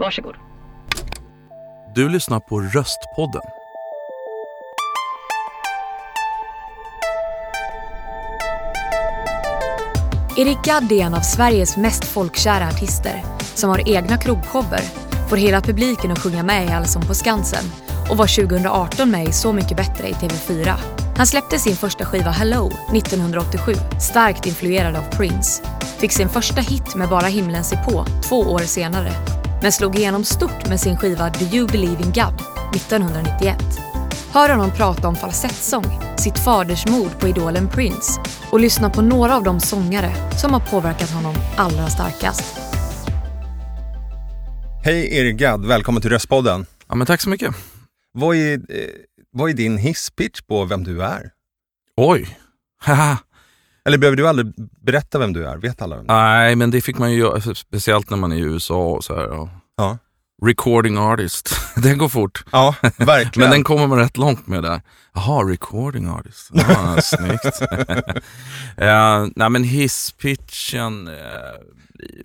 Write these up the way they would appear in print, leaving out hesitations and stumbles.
Varsågod. Du lyssnar på Röstpodden. Eric Aden är en av Sveriges mest folkkära artister som har egna krogshower, får hela publiken att sjunga med i Allsång på Skansen och var 2018 med i Så mycket bättre i TV4. Han släppte sin första skiva Hello 1987, starkt influerad av Prince. Fick sin första hit med Bara himlen ser på 2 år senare, men slog igenom stort med sin skiva Do You Believe in God 1991. Hör honom prata om falsettsång, sitt fadersmord på idolen Prince och lyssna på några av de sångare som har påverkat honom allra starkast. Hej Eric Aden, välkommen till Röstpodden. Ja, men tack så mycket. Vad är din hisspitch på vem du är? Oj. Eller behöver du aldrig berätta vem du är? Vet alla vem du är? Nej, men det fick man ju göra, speciellt när man är i USA och så här. Och ja. Recording artist. Den går fort. Ja, verkligen. Men den kommer man rätt långt med där. Jaha, recording artist. Ja, snyggt. Nej, men hisspitchen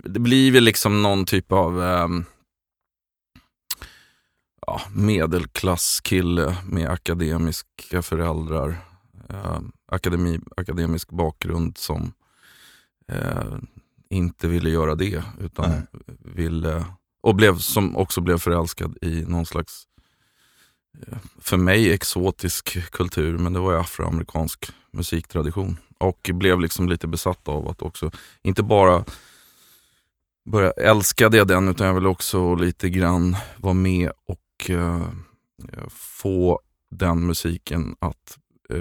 det blir väl liksom någon typ av medelklasskille med akademiska föräldrar, akademisk bakgrund som inte ville göra det utan ville och blev förälskad i någon slags för mig exotisk kultur, men det var ju afroamerikansk musiktradition och blev liksom lite besatt av att också inte bara börja älska den, utan jag ville också lite grann vara med och få den musiken att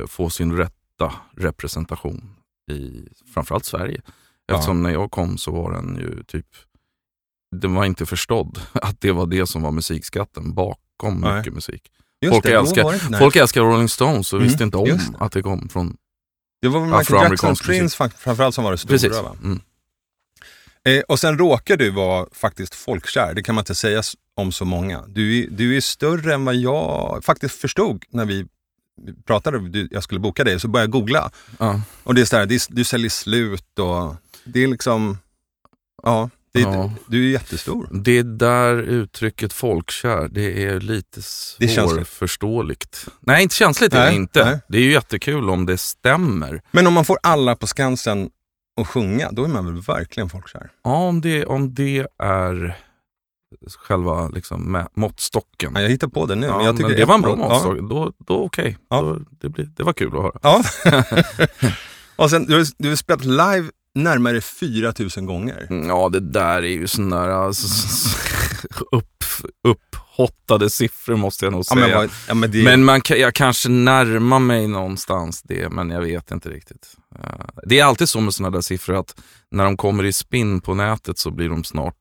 få sin rätta representation i framförallt Sverige. Eftersom när jag kom så var den ju typ, den var inte förstådd att det var det som var musikskatten bakom mycket musik. Folk älskar Rolling Stones och visste inte om att det kom från det var afroamerikansk Prince musik. Framförallt som var det stora. Precis. Va? Mm. Och sen råkar du vara faktiskt folkkär. Det kan man inte säga om så många. Du är större än vad jag faktiskt förstod när vi pratade. Jag skulle boka dig, så började jag googla. Och det är så här, du säljer slut och det är liksom du är jättestor. Det där uttrycket folkkär, det är lite svårförståeligt. Nej, inte känsligt. Nej. Det är ju jättekul om det stämmer. Men om man får alla på Skansen och sjunga, då är man väl verkligen folkkär. Ja, om det är själva liksom måttstocken. Ja, jag hittar på det nu. Ja, men jag tycker men det var en bra måttstock. Då okej. Ja. Det var kul att höra. Ja. Och sen, du har spelat live närmare 4000 gånger. Ja, det där är ju sån där upphottade siffror måste jag nog säga. Jag kanske närmar mig någonstans det, men jag vet inte riktigt. Det är alltid så med såna där siffror att när de kommer i spinn på nätet så blir de snart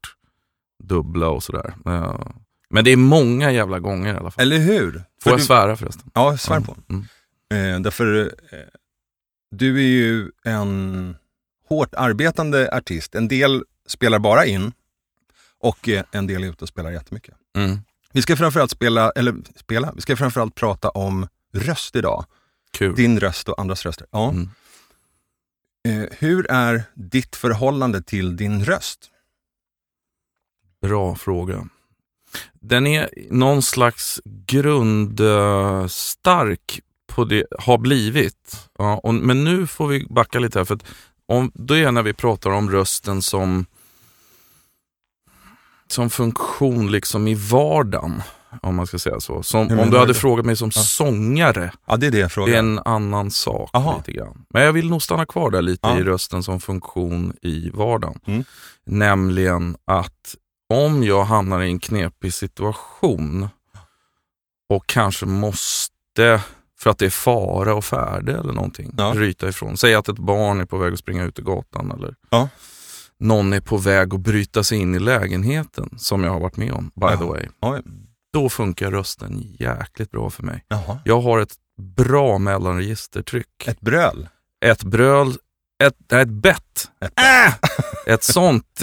dubbla och sådär. Men det är många jävla gånger i alla fall. Eller hur? Får jag svära förresten? Ja, svär på. Mm. Därför du är ju en hårt arbetande artist. En del spelar bara in och en del är ute och spelar jättemycket. Mm. Vi ska framförallt prata om röst idag. Kul. Din röst och andras röster. Ja. Mm. Hur är ditt förhållande till din röst? Bra fråga. Den är någon slags grundstark på det har blivit. Ja, men nu får vi backa lite här, för att då är när vi pratar om rösten som funktion liksom i vardagen, om man ska säga så. Om du hade frågat mig som sångare. Ja, det är det jag frågar. Det är en annan sak. Aha. Lite grann. Men jag vill nog stanna kvar där lite i rösten som funktion i vardagen. Mm. Nämligen att om jag hamnar i en knepig situation och kanske måste, för att det är fara och färde eller någonting, ryta ifrån. Säg att ett barn är på väg att springa ut i gatan eller någon är på väg att bryta sig in i lägenheten, som jag har varit med om, by the way. Oj. Då funkar rösten jäkligt bra för mig. Jaha. Jag har ett bra mellanregistertryck. Ett bröl. Ett bett. Ett sånt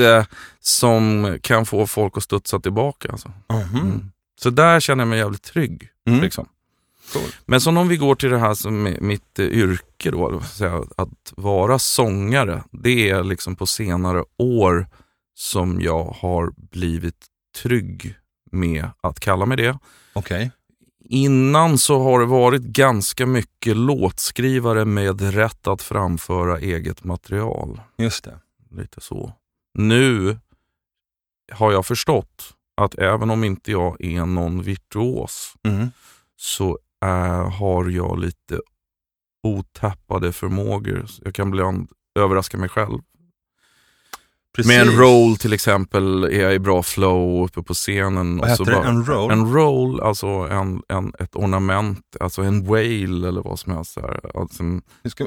som kan få folk att studsa tillbaka. Alltså. Mm. Mm. Så där känner jag mig jävligt trygg. Mm. Liksom. Cool. Men så om vi går till det här som mitt yrke då, att vara sångare, det är liksom på senare år som jag har blivit trygg med att kalla mig det. Okej. Innan så har det varit ganska mycket låtskrivare med rätt att framföra eget material. Just det. Lite så. Nu har jag förstått att även om inte jag är någon virtuos så har jag lite otappade förmågor. Jag kan ibland överraska mig själv. Precis. Med en roll till exempel är jag i bra flow uppe på scenen. Vad och heter så det? Bara, en roll? En roll, alltså ett ornament, alltså en whale eller vad som helst. Alltså,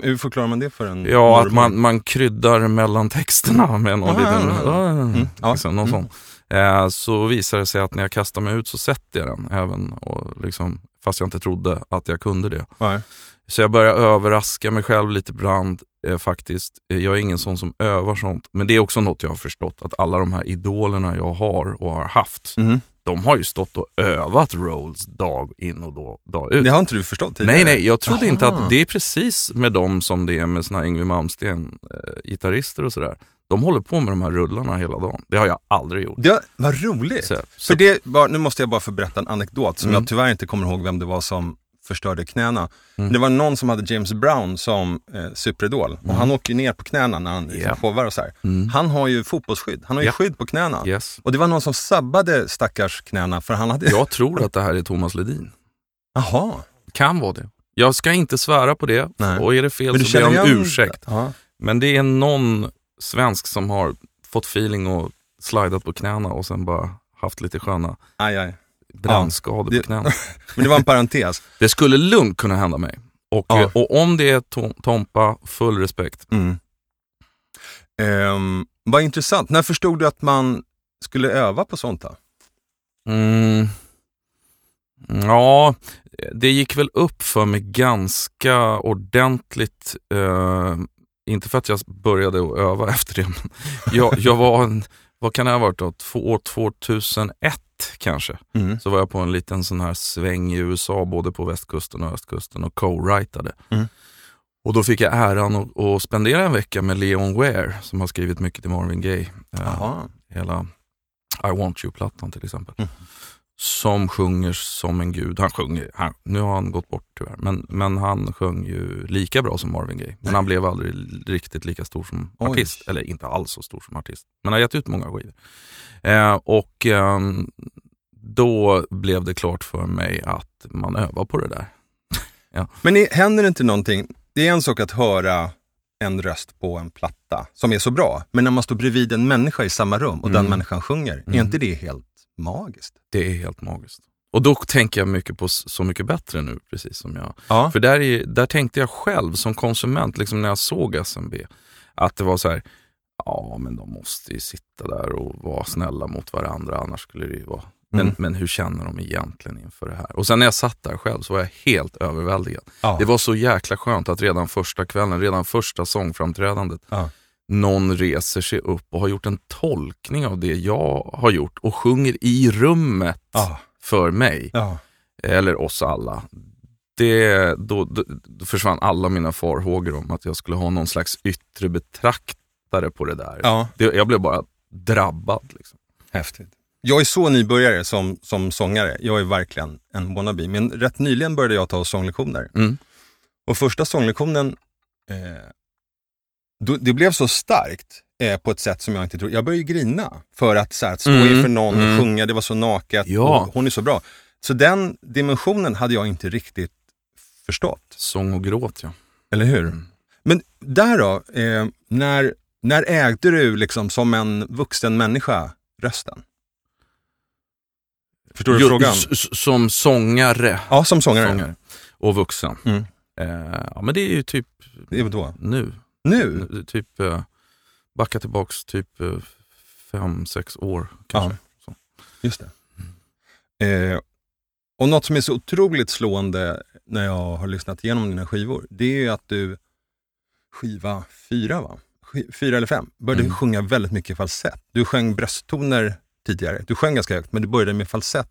hur förklarar man det för en? Ja, att man kryddar mellan texterna med någon liten. Så visar det sig att när jag kastar mig ut så sätter jag den även, och liksom, fast jag inte trodde att jag kunde det. Nej. Så jag börjar överraska mig själv lite brand faktiskt. Jag är ingen sån som övar sånt. Men det är också något jag har förstått, att alla de här idolerna jag har och har haft, de har ju stått och övat rolls dag in och dag ut. Det har inte du förstått tidigare? Nej, jag trodde inte att det är precis med dem som det är med såna Yngwie Malmsteen, gitarrister och sådär. De håller på med de här rullarna hela dagen. Det har jag aldrig gjort. Det var roligt. Så. För det var, nu måste jag bara förberätta en anekdot som jag tyvärr inte kommer ihåg vem det var som förstörde knäna. Det var någon som hade James Brown som superidol. Och han åker ner på knäna när han hovar och så här. Han har ju fotbollsskydd. Han har ju skydd på knäna. Yes. Och det var någon som sabbade stackars knäna, för han hade... Jag tror att det här är Thomas Ledin. Jaha. Kan vara det. Jag ska inte svära på det. Nej. Och är det fel så ber jag om ursäkt. Ja. Men det är någon svensk som har fått feeling och slidat på knäna och sen bara haft lite sköna... Aj. Brandskador på knäna. Men det var en parentes. Det skulle lugnt kunna hända mig. Och om det är Tompa, full respekt. Vad intressant. När förstod du att man skulle öva på sånt här? Ja, det gick väl upp för mig ganska ordentligt. Inte för att jag började att öva efter det. Men jag var vad kan det ha varit då? År 2001 kanske. Så var jag på en liten sån här sväng i USA, både på västkusten och östkusten, och co-writade. Och då fick jag äran att spendera en vecka med Leon Ware, som har skrivit mycket till Marvin Gaye. Hela I Want You-plattan till exempel. Som sjunger som en gud. Han sjunger, nu har han gått bort tyvärr, men han sjöng ju lika bra som Marvin Gaye. Men han blev aldrig riktigt lika stor som artist. Eller inte alls så stor som artist. Men han har gett ut många skivor. Då blev det klart för mig att man övar på det där. Men händer det inte någonting? Det är en sak att höra en röst på en platta som är så bra. Men när man står bredvid en människa i samma rum och den människan sjunger, är inte det helt magiskt? Det är helt magiskt. Och då tänker jag mycket på Så mycket bättre nu, precis som jag. Ja. För där tänkte jag själv som konsument, liksom när jag såg SMB, att det var så här, ja men de måste ju sitta där och vara snälla mot varandra, annars skulle det ju vara... Men hur känner de egentligen inför det här? Och sen när jag satt där själv så var jag helt överväldigad. Ja. Det var så jäkla skönt att redan första kvällen, redan första sångframträdandet, någon reser sig upp och har gjort en tolkning av det jag har gjort och sjunger i rummet för mig eller oss alla. Då försvann alla mina farhågor om att jag skulle ha någon slags yttre betraktare på det där. Jag blev bara drabbad liksom. Häftigt. Jag är så nybörjare som sångare. Jag är verkligen en wannabe. Men rätt nyligen började jag ta sånglektioner. Och första sånglektionen det blev så starkt på ett sätt som jag inte trodde. Jag började grina för att, så här, att stå inför någon och sjunga. Det var så naket. Ja. Hon är så bra. Så den dimensionen hade jag inte riktigt förstått. Sång och gråt, ja. Eller hur? Men där då, när ägde du liksom som en vuxen människa rösten? Förstår du frågan? Som sångare. Ja, som sångare. Och vuxen. Ja, men det är ju typ... Det är då? Nu? Typ... Backa tillbaks typ 5-6 år kanske. Ja, just det. Och något som är så otroligt slående när jag har lyssnat igenom dina skivor, det är ju att du skiva 4 va? 4 eller 5 började sjunga väldigt mycket falsett. Du sjöng brösttoner tidigare. Du sjöng ganska högt, men du började med falsett.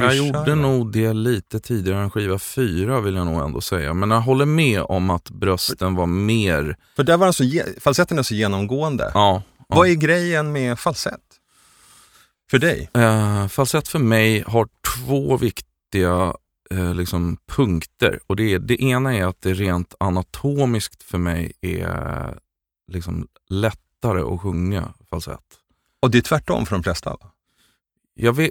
Jag gjorde nog det lite tidigare än skiva 4, vill jag nog ändå säga. Men jag håller med om att brösten var mer... För där var falsetten så genomgående. Ja. Vad är grejen med falsett? för dig? Falsett för mig har två viktiga liksom punkter. Och det ena är att det rent anatomiskt för mig är liksom lättare att sjunga falsett. Och det är tvärtom för de flesta, va?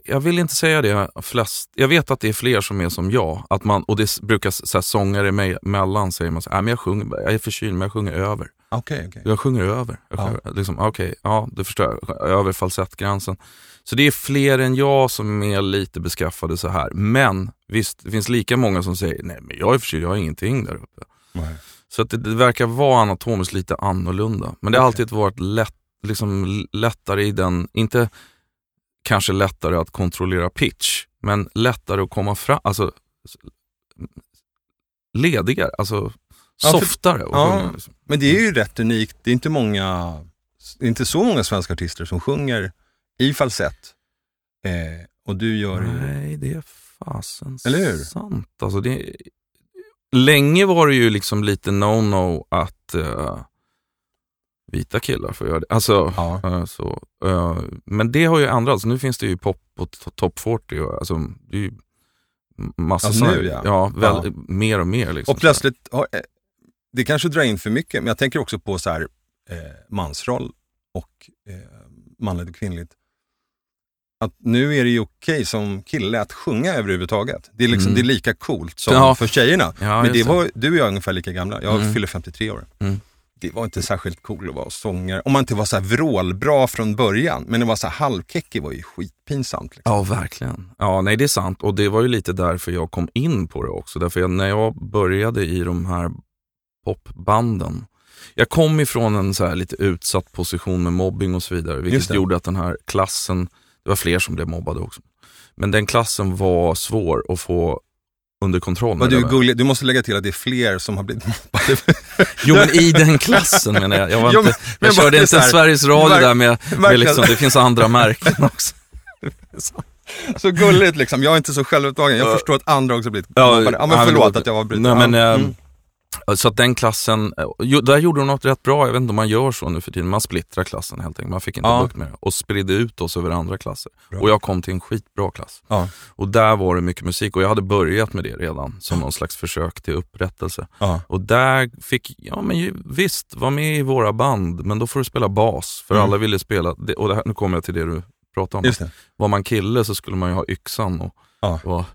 Jag vill inte säga det flest. Jag vet att det är fler som är som jag, att man, och det brukar såhär, sångare mellan säger man så här, men jag är förkyld, men jag sjunger över. Okay. Jag sjunger över. Det förstår jag, över falsettgränsen. Så det är fler än jag som är lite beskaffade så här. Men visst, det finns lika många som säger nej, men jag är förkyld, jag har ingenting där uppe. Nej. Så att det verkar vara anatomiskt lite annorlunda. Men det har alltid varit lätt, liksom lättare i den, inte kanske lättare att kontrollera pitch, men lättare att komma fram, alltså ledigare, alltså softare. Liksom. Men det är ju rätt unikt, det är inte så många svenska artister som sjunger i falsett, och du gör ju... Nej, det är fasen sant, alltså det... Länge var det ju liksom lite no-no att vita killar får göra det. Alltså, så, men det har ju ändrats. Nu finns det ju pop och top 40. Och, alltså, det är ju massa nu, mer och mer. Liksom, och plötsligt, det kanske drar in för mycket. Men jag tänker också på så här, mansroll och manligt och kvinnligt. Att nu är det ju okej som kille att sjunga överhuvudtaget. Det är, liksom, det är lika coolt som för tjejerna. Ja, men det var, du och jag är ungefär lika gamla. Jag fyller 53 år. Mm. Det var inte särskilt cool att vara sångare. Om man inte var så här vrålbra från början. Men det var så här halvkeckig, var ju skitpinsamt. Liksom. Ja, verkligen. Ja, nej, det är sant. Och det var ju lite därför jag kom in på det också. Därför när jag började i de här popbanden. Jag kom ifrån en så här lite utsatt position med mobbing och så vidare. Vilket gjorde att den här klassen... Det var fler som blev mobbade också. Men den klassen var svår att få under kontroll. Du måste lägga till att det är fler som har blivit mobbade. Jo, men i den klassen menar jag. Jag körde inte så här, Sveriges Radio där med liksom, det finns andra märken också. Så gulligt liksom. Jag är inte så självupptagen. Jag förstår att andra också blivit mobbade. Ja, men förlåt att jag var brytad. Nej, men... Så att den klassen, där gjorde de något rätt bra. Jag vet inte om man gör så nu för tiden. Man splittrar klassen helt enkelt, man fick inte bukt med det. Och spridde ut oss över andra klasser. Bra. Och jag kom till en skitbra klass. Och där var det mycket musik. Och jag hade börjat med det redan som någon slags försök till upprättelse. Och där fick, visst, var med i våra band. Men då får du spela bas. För alla ville spela, och det här, nu kommer jag till det du pratade om. Just det. Var man kille så skulle man ju ha yxan och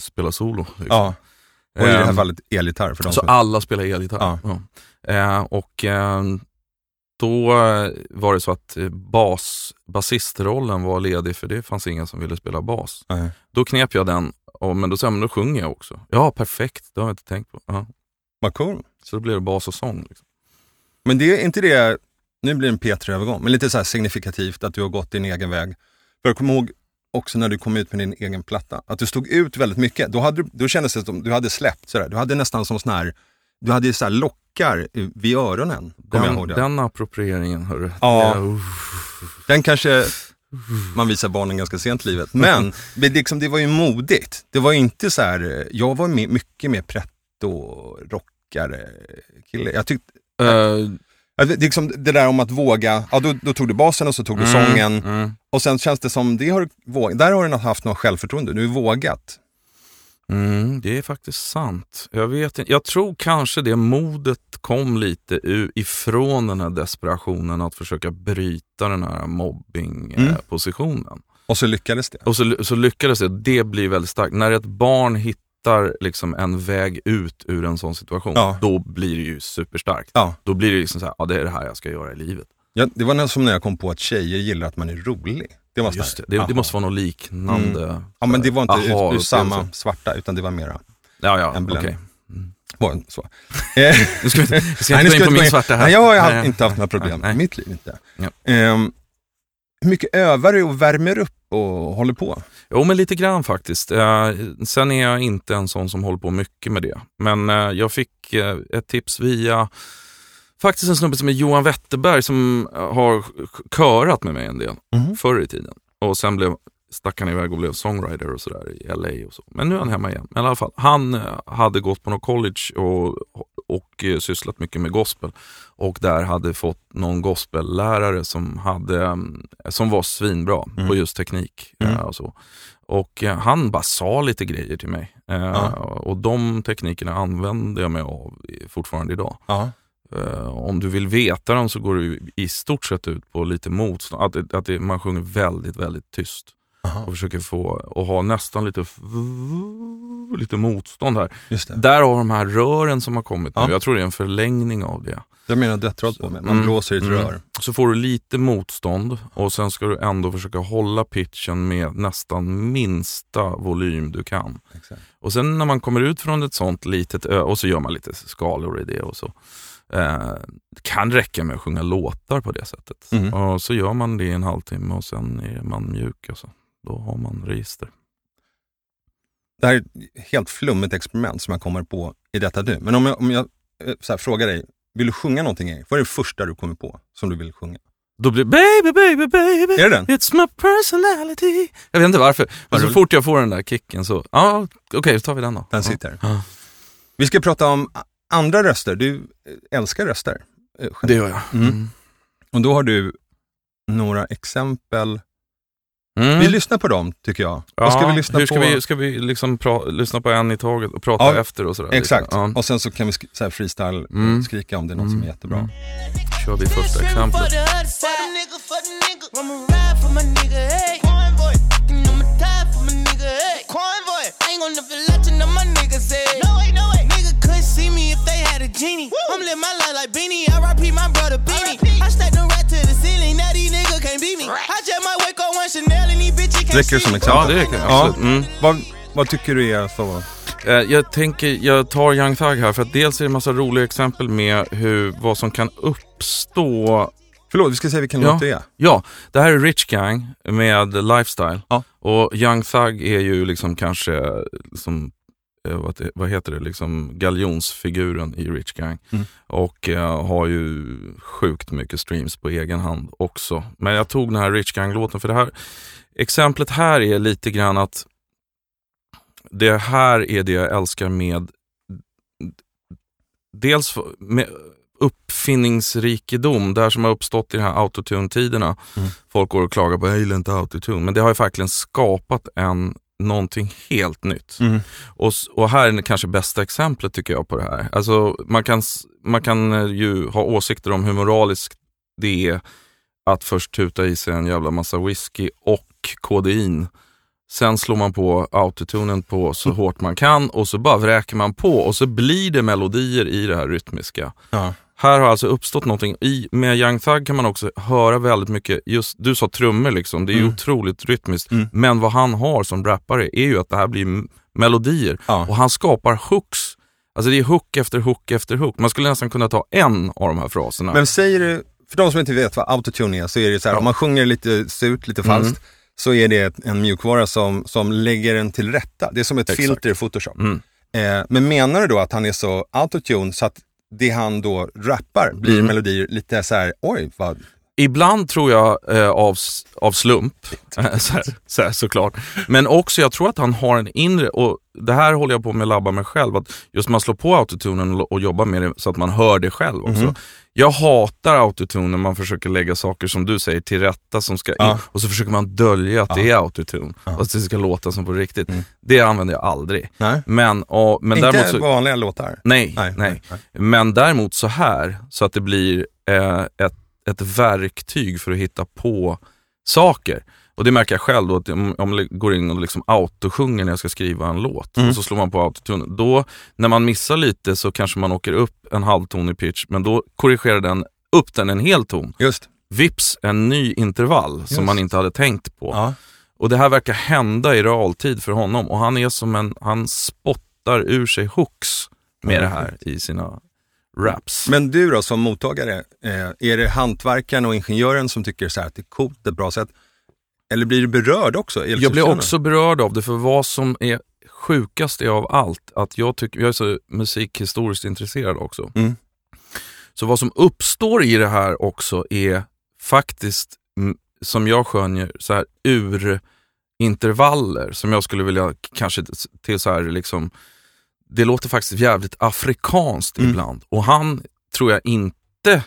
spela solo liksom. Och i det här fallet elgitarr för dem. Så alla spelar elgitarr. Då var det så att basistrollen var ledig, för det fanns ingen som ville spela bas. Då knep jag den, men då sa jag, men då sjunger jag också. Ja, perfekt, det har jag inte tänkt på. Vad cool. Så då blir det bas och sång liksom. Men det är inte det, nu blir det en P3-övergång, men lite så här signifikativt att du har gått din egen väg. För jag kommer ihåg också när du kom ut med din egen platta, att du stod ut väldigt mycket. Då kändes det som du hade släppt sådär. Du hade nästan som sån här, du hade så här lockar vid öronen. Den approprieringen, hörru. Den kanske man visar barnen ganska sent i livet. Men liksom, det var ju modigt. Det var ju inte så här, jag var mycket mer pretto-rockare kille. Jag tyckte... Det, liksom, det där om att våga, då tog du basen och så tog du sången och sen känns det som, där har du haft något självförtroende, du är vågat. Det är faktiskt sant. Jag vet inte, jag tror kanske det modet kom lite ifrån den här desperationen att försöka bryta den här mobbingpositionen. Och så lyckades det. Och så lyckades det, det blir väldigt starkt. När ett barn hittar liksom en väg ut ur en sån situation, då blir det ju superstarkt. Då blir det liksom så här, det är det här jag ska göra i livet. Det var som när jag kom på att tjejer gillar att man är rolig. Det var just det måste vara något liknande. Ja, men det var inte samma svarta, utan det var mera en blend. Okay. Så. Nu ska vi inte gå in på min svarta här. Nej, jag har inte haft några problem i mitt liv. Inte. Ja. Hur mycket övar du och värmer upp och håller på? Jo, men lite grann faktiskt. Sen är jag inte en sån som håller på mycket med det. Men jag fick ett tips via faktiskt en snubbe som är Johan Wetterberg, som har körat med mig en del förr i tiden. Och sen stack han iväg och blev songwriter och sådär i LA och så. Men nu är han hemma igen. Men i alla fall, han hade gått på något college och mycket, sysslat mycket med gospel, och där hade fått någon gospellärare som var svinbra på just teknik och så. Och han bara sa lite grejer till mig. Och de teknikerna använder jag mig av fortfarande idag. Om du vill veta dem så går det i stort sett ut på lite motstånd. Att det, man sjunger väldigt, väldigt tyst. Och försöker få, och ha nästan lite motstånd här. Där har de här rören som har kommit nu. Jag tror det är en förlängning av det. Jag menar drättrad på mig. Man blåser i ett rör. Så får du lite motstånd, och sen ska du ändå försöka hålla pitchen med nästan minsta volym du kan. Exakt. Och sen när man kommer ut från ett sånt litet ö, och så gör man lite skalor i det och så. Det kan räcka med att sjunga låtar på det sättet. Och så gör man det i en halvtimme, och sen är man mjuk och så. Då har man register. Det här är ett helt flummigt experiment som jag kommer på i detta nu. Men om jag så här, frågar dig, vill du sjunga någonting? Vad är det första du kommer på som du vill sjunga? Då blir baby, baby, baby. Är det den? It's my personality. Jag vet inte varför. Men så fort jag får den där kicken så, okej, då tar vi den då. Den sitter. Vi ska prata om andra röster. Du älskar röster. Det gör jag. Och då har du några exempel. Vi lyssnar på dem, tycker jag. Ja, ska vi lyssna på? Ska vi liksom lyssna på en i taget och prata efter och sådär? Exakt, och sen så kan vi så här freestyle skrika om det är något som är jättebra. Kör vi första exemplet. Räcker som exempel? Ja, det räcker. Ja. Vad tycker du är så? Jag tar Young Thug här, för att dels är det en massa roliga exempel med vad som kan uppstå. Förlåt, vi ska se vilken låt det är. Ja, det här är Rich Gang med Lifestyle. Och Young Thug är ju liksom kanske som vad heter det, liksom galjonsfiguren i Rich Gang, och har ju sjukt mycket streams på egen hand också. Men jag tog den här Rich Gang-låten, för det här exemplet här är lite grann att det här är det jag älskar med dels med uppfinningsrikedom, där som har uppstått i de här autotune-tiderna. Folk går och klagar på jag gillar inte autotune, men det har ju verkligen skapat någonting helt nytt. Och här är det kanske bästa exemplet, tycker jag, på det här. Alltså, man kan ju ha åsikter om hur moraliskt det är att först tuta i sig en jävla massa whisky och kodein. Sen slår man på autotunen på så hårt man kan, och så bara vräker man på, och så blir det melodier i det här rytmiska. Här har alltså uppstått någonting. Med Young Thug kan man också höra väldigt mycket, just du sa trummor liksom, det är ju otroligt rytmiskt, men vad han har som rappare är ju att det här blir melodier, och han skapar hooks. Alltså det är hook efter hook efter hook. Man skulle nästan kunna ta en av de här fraserna. Men säger du, för de som inte vet vad autotune är, så är det så här, om man sjunger lite surt, lite falskt, så är det en mjukvara som lägger den till rätta. Det är som ett filter i Photoshop. Men menar du då att han är så autotune så att det han då rappar blir melodier lite så här, oj vad... Ibland tror jag av slump, så här, såklart. Men också jag tror att han har en inre, och det här håller jag på med, labba mig själv, att just man slår på autotunen och jobbar med det så att man hör det själv också. Jag hatar autotune när man försöker lägga saker, som du säger, till rätta som ska in, och så försöker man dölja att det är autotune och att det ska låta som på riktigt. Det använder jag aldrig. Men inte däremot så, vanliga låtar. Nej. Men däremot så här, så att det blir ett verktyg för att hitta på saker. Och det märker jag själv då, att om jag går in och liksom autosjunger när jag ska skriva en låt, och så slår man på autotune, då när man missar lite så kanske man åker upp en halvton i pitch, men då korrigerar den upp den en hel ton. Vips, en ny intervall som man inte hade tänkt på. Och det här verkar hända i realtid för honom, och han är som han spottar ur sig hooks med det här i sina raps. Men du då som mottagare, är det hantverkaren och ingenjören som tycker så här att det är coolt, det är bra sätt? Eller blir du berörd också? Jag blir också berörd av det, för vad som är sjukast är av allt att jag är så musikhistoriskt intresserad också. Så vad som uppstår i det här också är faktiskt, som jag skönjer, så här urintervaller som jag skulle vilja kanske till så här liksom det låter faktiskt jävligt afrikanskt ibland. Och han tror jag inte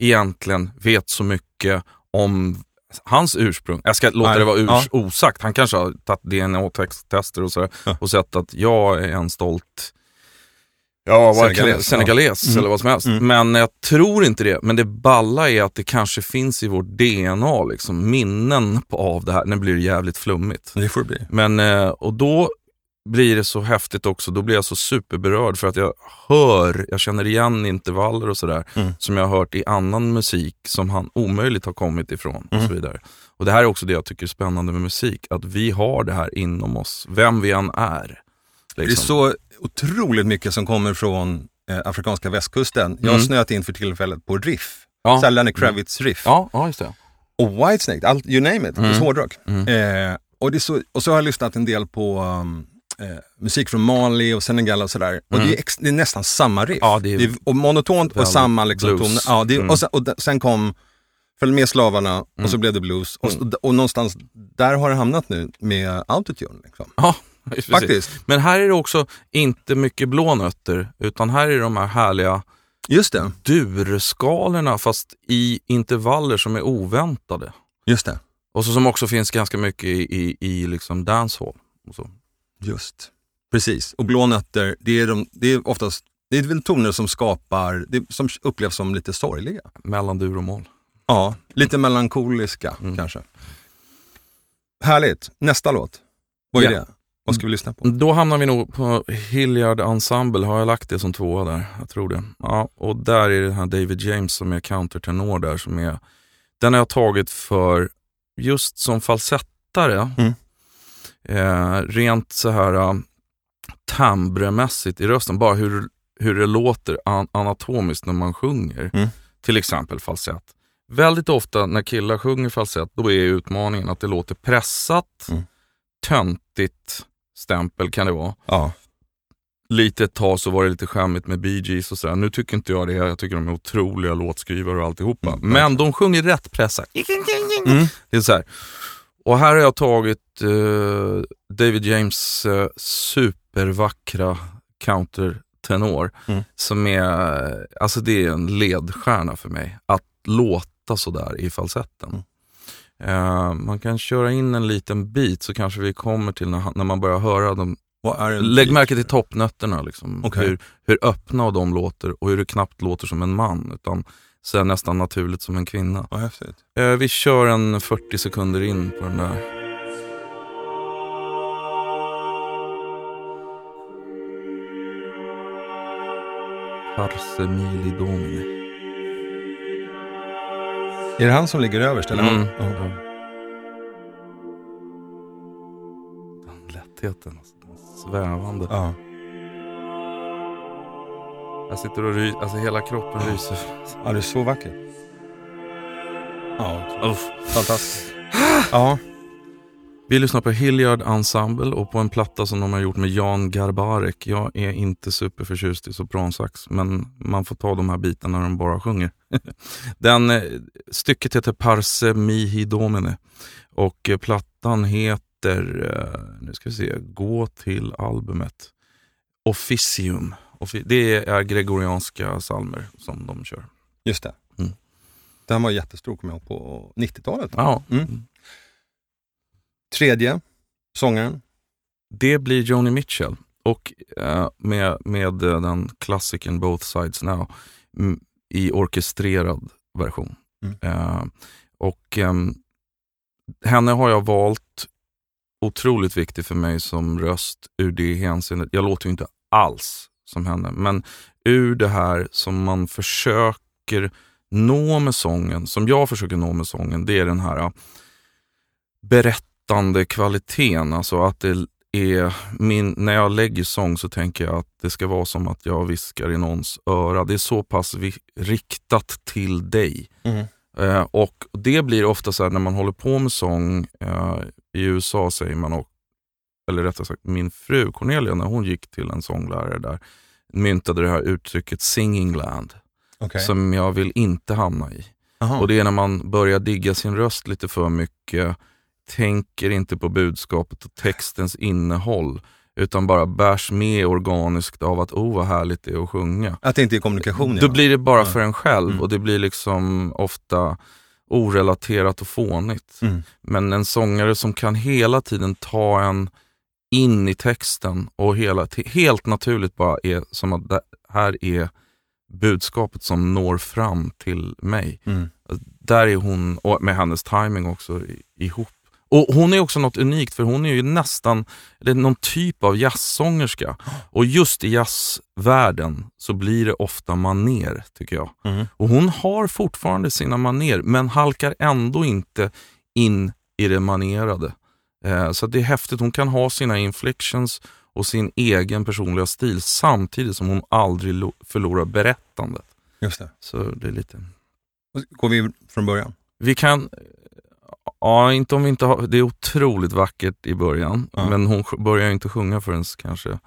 egentligen vet så mycket om hans ursprung. Jag ska låta det vara osagt. Han kanske har tagit DNA-tester och sådär och sett att jag är en stolt senegales eller vad som helst. Men jag tror inte det. Men det balla är att det kanske finns i vårt DNA liksom, minnen av det här. Nu blir det jävligt flummigt. Det får det bli. Men, och då blir det så häftigt också. Då blir jag så superberörd för att jag känner igen intervaller och sådär som jag har hört i annan musik som han omöjligt har kommit ifrån och så vidare. Och det här är också det jag tycker är spännande med musik, att vi har det här inom oss, vem vi än är. Liksom. Det är så otroligt mycket som kommer från afrikanska västkusten. Jag har snöat in för tillfället på riff. Ja. Så här Lenny Kravitz riff. Ja, just det. Och Whitesnake, you name it. Det är hårdrock. Och så har jag lyssnat en del på musik från Mali och Senegal och sådär. Och det är nästan samma riff. Ja, det är och monotont och samma liksom ton. Ja, sen kom Följ med slavarna och så blev det blues. Och någonstans där har det hamnat nu med autotune liksom. Ja. Faktiskt. Men här är det också inte mycket blånötter, utan här är de här härliga durskalorna fast i intervaller som är oväntade. Just det. Och så som också finns ganska mycket i liksom dancehall och så. Just. Precis. Och blånötter, det är oftast det är väl toner som skapar som upplevs som lite sorgliga, mellan dur och moll. Ja, lite melankoliska kanske. Härligt. Nästa låt. Vad är det? Vad ska vi lyssna på? Då hamnar vi nog på Hilliard Ensemble. Har jag lagt det som tvåa där? Jag tror det. Ja, och där är det här David James som är countertenor där. Den har jag tagit för just som falsettare. Rent så här timbremässigt i rösten. Bara hur det låter anatomiskt när man sjunger. Till exempel falsett. Väldigt ofta när killar sjunger falsett, då är utmaningen att det låter pressat. Töntigt stämpel kan det vara. Ja. Lite ett tag så var det lite skämmigt med Bee Gees och sådär. Nu tycker inte jag det. Jag tycker de är otroliga låtskrivare och alltihopa. Men de sjunger rätt pressat. Det är så här. Och här har jag tagit David James supervackra countertenor som är, alltså det är en ledstjärna för mig. Att låta så där i falsetten. Man kan köra in en liten bit, så kanske vi kommer till när man börjar höra dem. Lägg märke till toppnötterna liksom. Okay. hur öppna de låter och hur det knappt låter som en man, utan så nästan naturligt som en kvinna. Vad häftigt. Vi kör en 40 sekunder in på den där. Parsemili Domini. Är det han som ligger överst eller? Den lättheten, alltså, den svävande. Jag sitter och hela kroppen ryser. Ja, det är så vackert. Fantastiskt. Vi lyssnar på Hilliard Ensemble och på en platta som de har gjort med Jan Garbarek. Jag är inte superförtjust i sopransax, men man får ta de här bitarna när de bara sjunger. Stycket heter Parse Mihi Domine och plattan heter, nu ska vi se, gå till albumet, Officium. Det är gregorianska psalmer som de kör. Just det. Den var jättestor, kom jag på 90-talet. Ja. Tredje sångaren, det blir Joni Mitchell och med den klassiken Both Sides Now i orkestrerad version. Henne har jag valt, otroligt viktig för mig som röst ur det hänseendet. Jag låter ju inte alls som henne, men ur det här som man försöker nå med sången, som jag försöker nå med sången, det är den här kvaliteten, alltså att det är när jag lägger sång så tänker jag att det ska vara som att jag viskar i någons öra. Det är så pass riktat till dig. Och det blir ofta så här när man håller på med sång i USA, säger man, eller rättare sagt min fru Cornelia, när hon gick till en sånglärare där, myntade det här uttrycket singing land, som jag vill inte hamna i. Och det är när man börjar digga sin röst lite för mycket, tänker inte på budskapet och textens innehåll, utan bara bärs med organiskt av att vad härligt det är att sjunga. Att det inte är kommunikation. Då blir det bara för en själv och det blir liksom ofta orelaterat och fånigt. Mm. Men en sångare som kan hela tiden ta en in i texten och helt naturligt bara är som att det här är budskapet som når fram till mig. Mm. Där är hon, och med hennes timing också ihop. Och hon är också något unikt, för hon är ju nästan någon typ av jazzsångerska. Och just i jazzvärlden så blir det ofta manér, tycker jag. Mm. Och hon har fortfarande sina manér, men halkar ändå inte in i det manerade. Så det är häftigt, hon kan ha sina inflections och sin egen personliga stil samtidigt som hon aldrig förlorar berättandet. Just det. Så det är lite... Går vi från början? Vi kan... Ja, inte om vi inte har, det är otroligt vackert i början, men hon börjar inte sjunga förrän kanske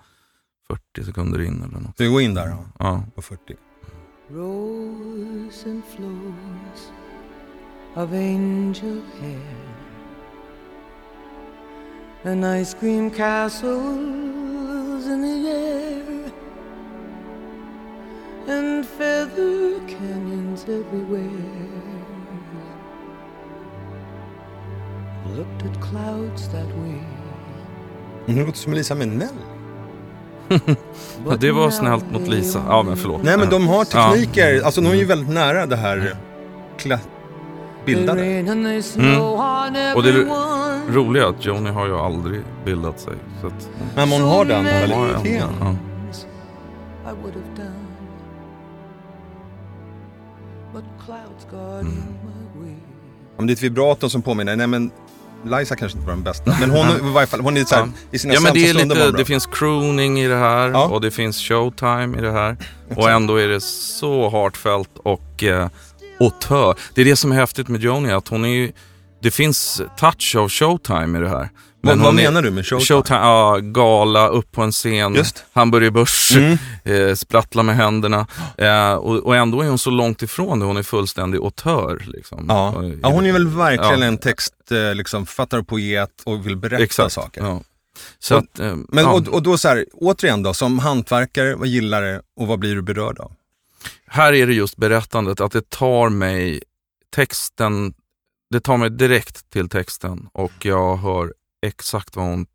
40 sekunder in eller något. Du går in där då? Ja. På 40. Rose and flows of angel hair, and ice cream castles in the air, and feather canyons everywhere. Looked at clouds that way. Det låter som Lisa Minnell. Ja, det var snällt mot Lisa. Ja, men förlåt. Nej, men de har tekniker. Ja. Alltså, de är ju väldigt nära det här bildade. Och det roliga är att Joni har ju aldrig bildat sig. Så att... Men hon har den kvaliteten. Ja. Om det är ett vibrato som påminner. Nej, men Liza kanske inte var den bästa. Men hon i varje fall, hon är så här, i sina sämsta stunder. Ja, men det finns crooning i det här och det finns showtime i det här. Och ändå är det så hartfält och tör. Det är det som är häftigt med Joni, att hon är ju, det finns touch av showtime i det här. Men vad menar du med showtime? Showtime, ja, gala, upp på en scen, hamburgerbörs, sprattla med händerna. Och ändå är hon så långt ifrån det, hon är fullständig auteur. Liksom. Ja. Ja, hon är väl verkligen en text, liksom, fattar poet och vill berätta saker. Ja. Så och, att, men, och då så här, återigen då, som hantverkare, vad gillar det och vad blir du berörd av? Här är det just berättandet, att det tar mig texten, det tar mig direkt till texten och jag hör exakt vad hon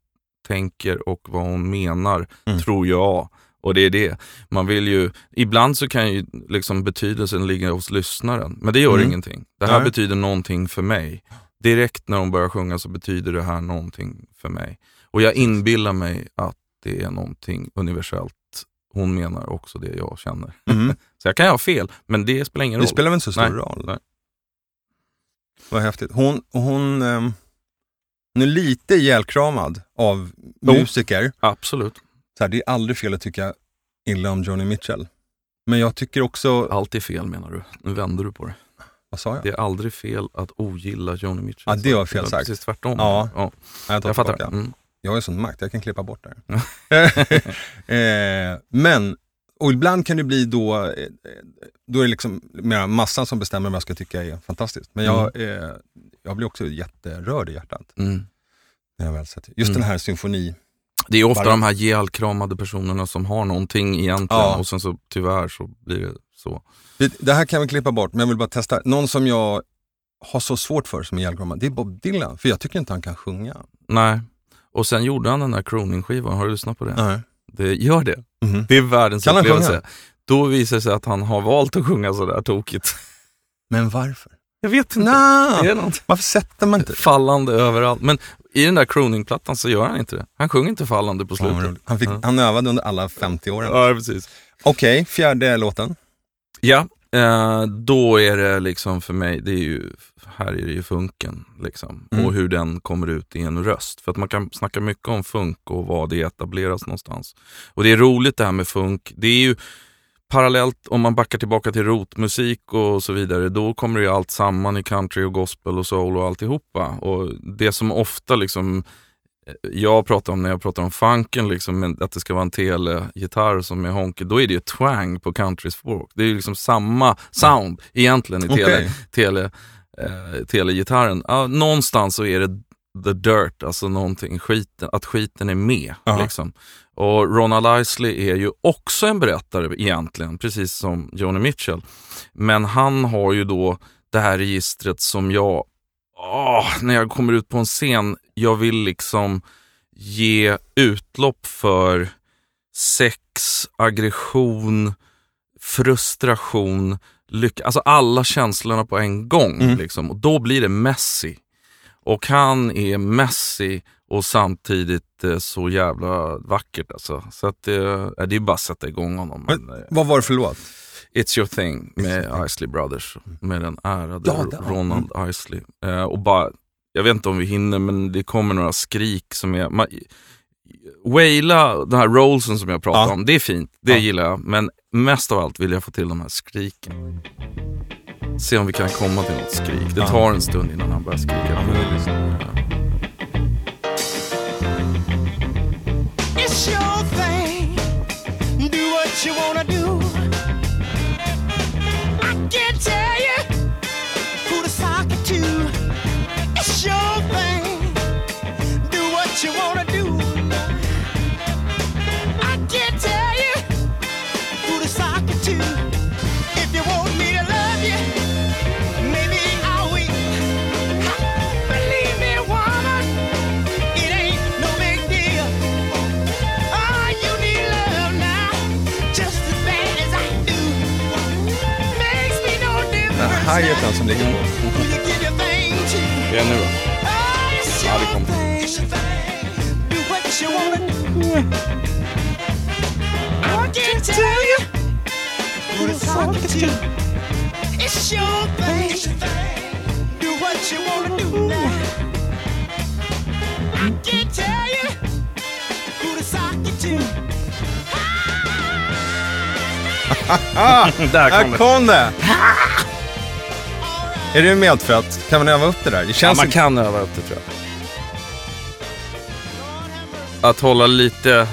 tänker och vad hon menar, tror jag. Och det är det. Man vill ju, ibland så kan ju liksom betydelsen ligga hos lyssnaren. Men det gör ingenting. Det här betyder någonting för mig. Direkt när hon börjar sjunga så betyder det här någonting för mig. Och jag inbillar mig att det är någonting universellt. Hon menar också det jag känner. Så jag kan ha fel, men det spelar ingen roll. Det spelar väl inte så stor roll. Nej. Vad häftigt. Hon nu lite ihjälkramad av musiker. Absolut. Så här, det är aldrig fel att tycka illa om Joni Mitchell. Men jag tycker också... Allt är fel, menar du. Nu vänder du på det. Vad sa jag? Det är aldrig fel att ogilla Joni Mitchell. Ja, det var fel sagt. Precis tvärtom. Ja, jag fattar det. Jag är sån makt, jag kan klippa bort det. Men, och ibland kan det bli då är det liksom mera massan som bestämmer vad jag ska tycka är fantastiskt. Men jag blir också jätterörd i hjärtat. Just den här symfoni. Det är ofta de här ihjälkramade personerna som har någonting egentligen. Ja. Och sen så tyvärr så blir det så. Det här kan vi klippa bort, men jag vill bara testa. Någon som jag har så svårt för som är ihjälkramad, det är Bob Dylan. För jag tycker inte han kan sjunga. Nej. Och sen gjorde han den här crooning-skivan. Har du lyssnat på det? Nej. Det gör det. Det är världens upplevelse. Då visar det sig att han har valt att sjunga så där tokigt. Men varför? Jag vet inte. Varför sätter man inte det? Fallande överallt. Men i den där crooning-plattan så gör han inte det. Han sjunger inte fallande på slutet. Han övade under alla 50 åren. Ja, precis. Okej, fjärde låten. Ja, då är det liksom för mig, det är ju, här är det ju funken liksom. Och hur den kommer ut i en röst. För att man kan snacka mycket om funk och vad det etableras någonstans. Och det är roligt det här med funk. Det är ju parallellt, om man backar tillbaka till rotmusik och så vidare, då kommer det ju allt samman i country och gospel och soul och alltihopa. Och det som ofta liksom jag pratar om när jag pratar om funken, liksom, att det ska vara en telegitarr som är honky, då är det ju twang på country's folk. Det är ju liksom samma sound egentligen i telegitarren. Någonstans så är det the dirt, alltså någonting, skiten, att skiten är med. Uh-huh. Liksom. Och Ronald Isley är ju också en berättare egentligen, precis som Joni Mitchell. Men han har ju då det här registret som jag, när jag kommer ut på en scen, jag vill liksom ge utlopp för sex, aggression, frustration, lycka, alltså alla känslorna på en gång. Mm. Liksom. Och då blir det messy. Och han är messy och samtidigt så jävla vackert. Alltså. Så att, det är bara att sätta igång honom. Men, vad var det för låt? It's Your Thing med Isley Brothers. Med den ärade Ronald Isley. Och bara, jag vet inte om vi hinner, men det kommer några skrik som är... Waila, den här rollsen som jag pratade om, det är fint, det gillar jag. Men mest av allt vill jag få till de här skriken. Se om vi kan komma till något skrik. Det tar en stund innan han börjar skrika. It's your thing. Do what you wanna do. I can't tell you who to sock it to. It's your thing. Do what you wanna do. Hajeten som ligger på. Det är nu då. Ja, det kommer. Där kom det. Är det medfött? Kan man öva upp det där? Det känns man kan öva upp det, tror jag. Att hålla lite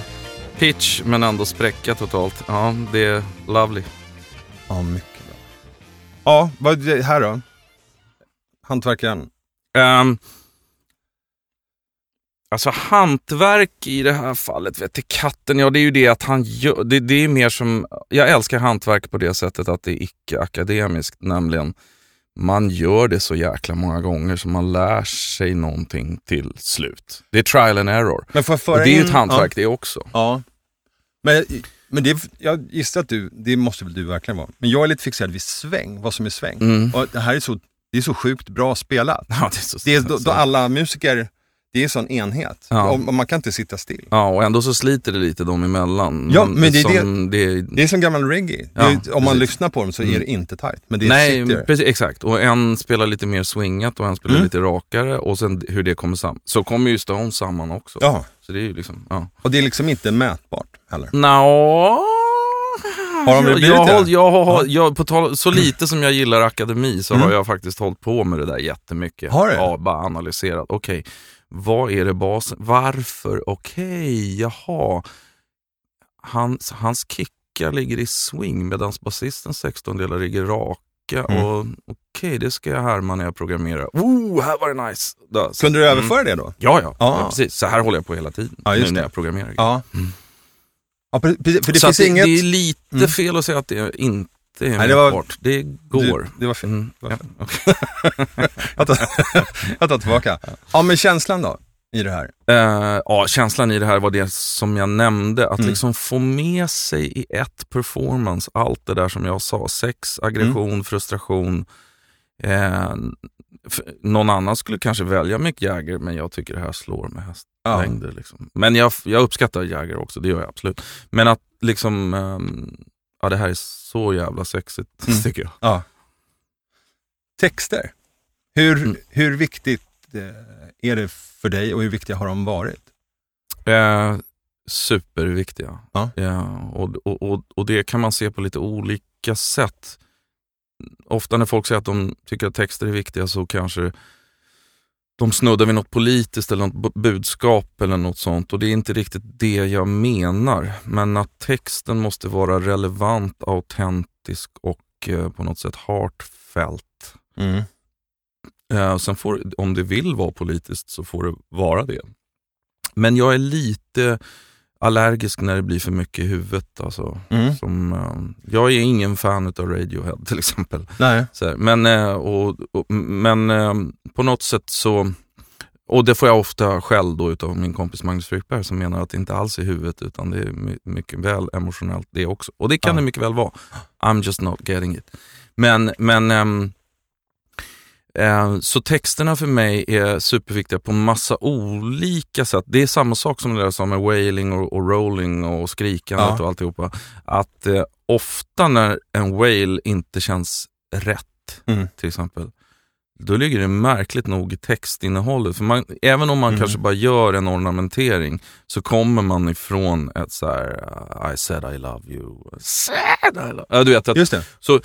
pitch men ändå spräcka totalt. Ja, det är lovely. Ja, mycket bra. Ja, vad är det här då? Hantverkaren. Alltså hantverk i det här fallet, vet du, katten, ja det är ju det att han gör, det är mer som, jag älskar hantverk på det sättet att det är icke-akademiskt, nämligen man gör det så jäkla många gånger så man lär sig någonting till slut. Det är trial and error. Men och det är ju ett hantverk det också. Ja. Men det, jag gissar att du, det måste väl du verkligen vara. Men jag är lite fixerad vid sväng, vad som är sväng. Mm. Och det här är så, det är så sjukt bra spelat. Ja, det är då alla musiker, det är en sån enhet. Ja. Och man kan inte sitta still. Ja, och ändå så sliter det lite dem emellan. Ja, men det är som, det är som gammal reggae. Ja, om man lyssnar på dem så är det inte tajt. Men det sitter. Precis, exakt. Och en spelar lite mer swingat och en spelar lite rakare. Och sen hur det kommer samman. Så kommer ju Stone samman också. Ja. Så det är ju liksom, Och det är liksom inte mätbart heller. Så lite som jag gillar akademi så har jag faktiskt hållit på med det där jättemycket. Har du? Ja, bara analyserat. Okej. Vad är det basen? Varför? Okej, jaha. Hans kickar ligger i swing medan basistens 16-delar ligger raka. Och okej, det ska jag härma när jag programmerar. Oh, här var det nice. Kunde du överföra det då? Ja, precis. Så här håller jag på hela tiden nu när jag programmerar. Ja. Ja, för det så finns inget... det är lite fel att säga att det är inte... Det går. Det var fel. Jag tar tillbaka. Ja, men känslan då i det här? Känslan i det här var det som jag nämnde. Att liksom få med sig i ett performance allt det där som jag sa. Sex, aggression, frustration. Någon annan skulle kanske välja Mick Jagger, men jag tycker det här slår med hästlängder. Liksom. Men jag uppskattar Jagger också, det gör jag absolut. Men att liksom... det här är så jävla sexigt, tycker jag. Ja. Texter. Hur viktigt är det för dig och hur viktiga har de varit? Superviktiga. Ja. Ja, och det kan man se på lite olika sätt. Ofta när folk säger att de tycker att texter är viktiga så kanske de snuddar vid något politiskt eller något budskap eller något sånt. Och det är inte riktigt det jag menar. Men att texten måste vara relevant, autentisk och på något sätt heartfelt. Sen får, om det vill vara politiskt så får det vara det. Men jag är lite allergisk när det blir för mycket i huvudet. Alltså. Mm. Som, jag är ingen fan av Radiohead till exempel. Nej. Så här. Men på något sätt så... Och det får jag ofta själv då utav min kompis Magnus Frykberg som menar att det inte alls är huvudet utan det är mycket väl emotionellt det också. Och det kan det mycket väl vara. I'm just not getting it. Men så texterna för mig är superviktiga på massa olika sätt. Det är samma sak som det där som med wailing och rolling och skrikandet och alltihopa. Att ofta när en wail inte känns rätt till exempel, då ligger det märkligt nog i textinnehållet. För man, även om man kanske bara gör en ornamentering så kommer man ifrån ett så här I said I love you. Du vet att, just det. Så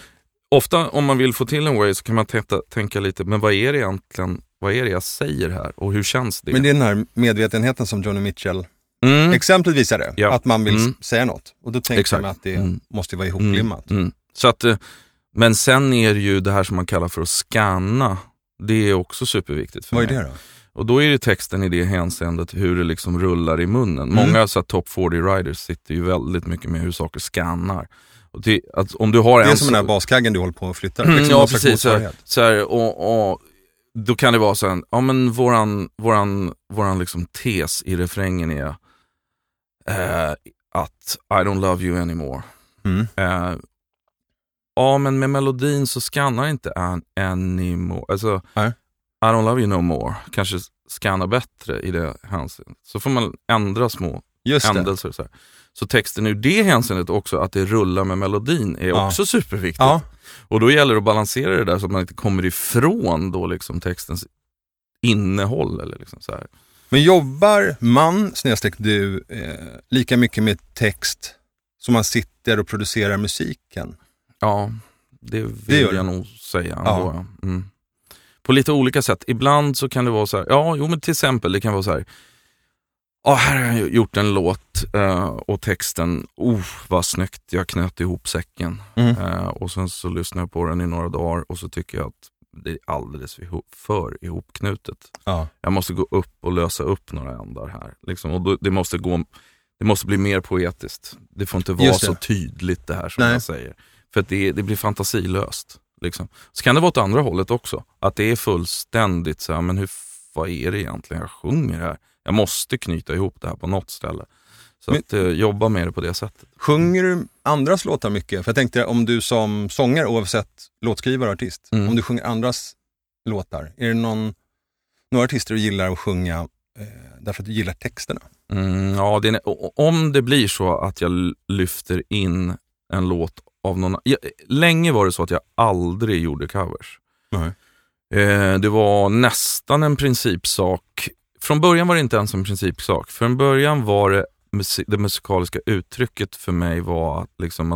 ofta om man vill få till en way så kan man tänka lite, men vad är det egentligen, vad är det jag säger här och hur känns det? Men det är den här medvetenheten som Joni Mitchell exempelvis visar det. Ja. Att man vill säga något. Och då tänker man att det måste vara ihoplimmat. Mm. Så att... Men sen är det ju det här som man kallar för att scanna. Det är också superviktigt för mig. Vad är det då? Och då är det texten i det hänseendet hur det liksom rullar i munnen. Många så här, top 40 riders sitter ju väldigt mycket med hur saker scannar. Och det, att, om du har det är en, som den här baskaggen du håller på och flyttar. Liksom ja, precis. Så här, och då kan det vara så här, ja men våran liksom tes i refrängen är att I don't love you anymore. Ja, men med melodin så skannar inte anymore. Alltså, I don't love you no more. Kanske skannar bättre i det hänseendet. Så får man ändra små ändelser. Så texten ur det hänseendet också, att det rullar med melodin, är också superviktigt. Ja. Och då gäller det att balansera det där så att man inte kommer ifrån då liksom textens innehåll. Eller liksom så här. Men jobbar man, du, lika mycket med text som man sitter och producerar musiken? Ja, det vill jag nog säga. Ja. På lite olika sätt. Ibland så kan det vara så här, men till exempel det kan vara så här, här har jag gjort en låt och texten, vad snyggt, jag knöt ihop säcken. Och sen så lyssnar jag på den i några dagar och så tycker jag att det är alldeles för ihopknutet. Ja. Jag måste gå upp och lösa upp några ändar här. Liksom. Och då, det måste bli mer poetiskt. Det får inte vara så tydligt det här som jag säger. För att det blir fantasilöst. Liksom. Så kan det vara åt andra hållet också. Att det är fullständigt så här, men vad är det egentligen jag sjunger här? Jag måste knyta ihop det här på något ställe. Så men, att jobba med det på det sättet. Sjunger du andras låtar mycket? För jag tänkte, om du som sångare, oavsett låtskrivare och artist, om du sjunger andras låtar, är det några artister du gillar att sjunga därför att du gillar texterna? Ja, det är, om det blir så att jag lyfter in en låt av någon, länge var det så att jag aldrig gjorde covers. Det var nästan en principsak. Från början var det inte ens en principsak. Från början var det det musikaliska uttrycket för mig var liksom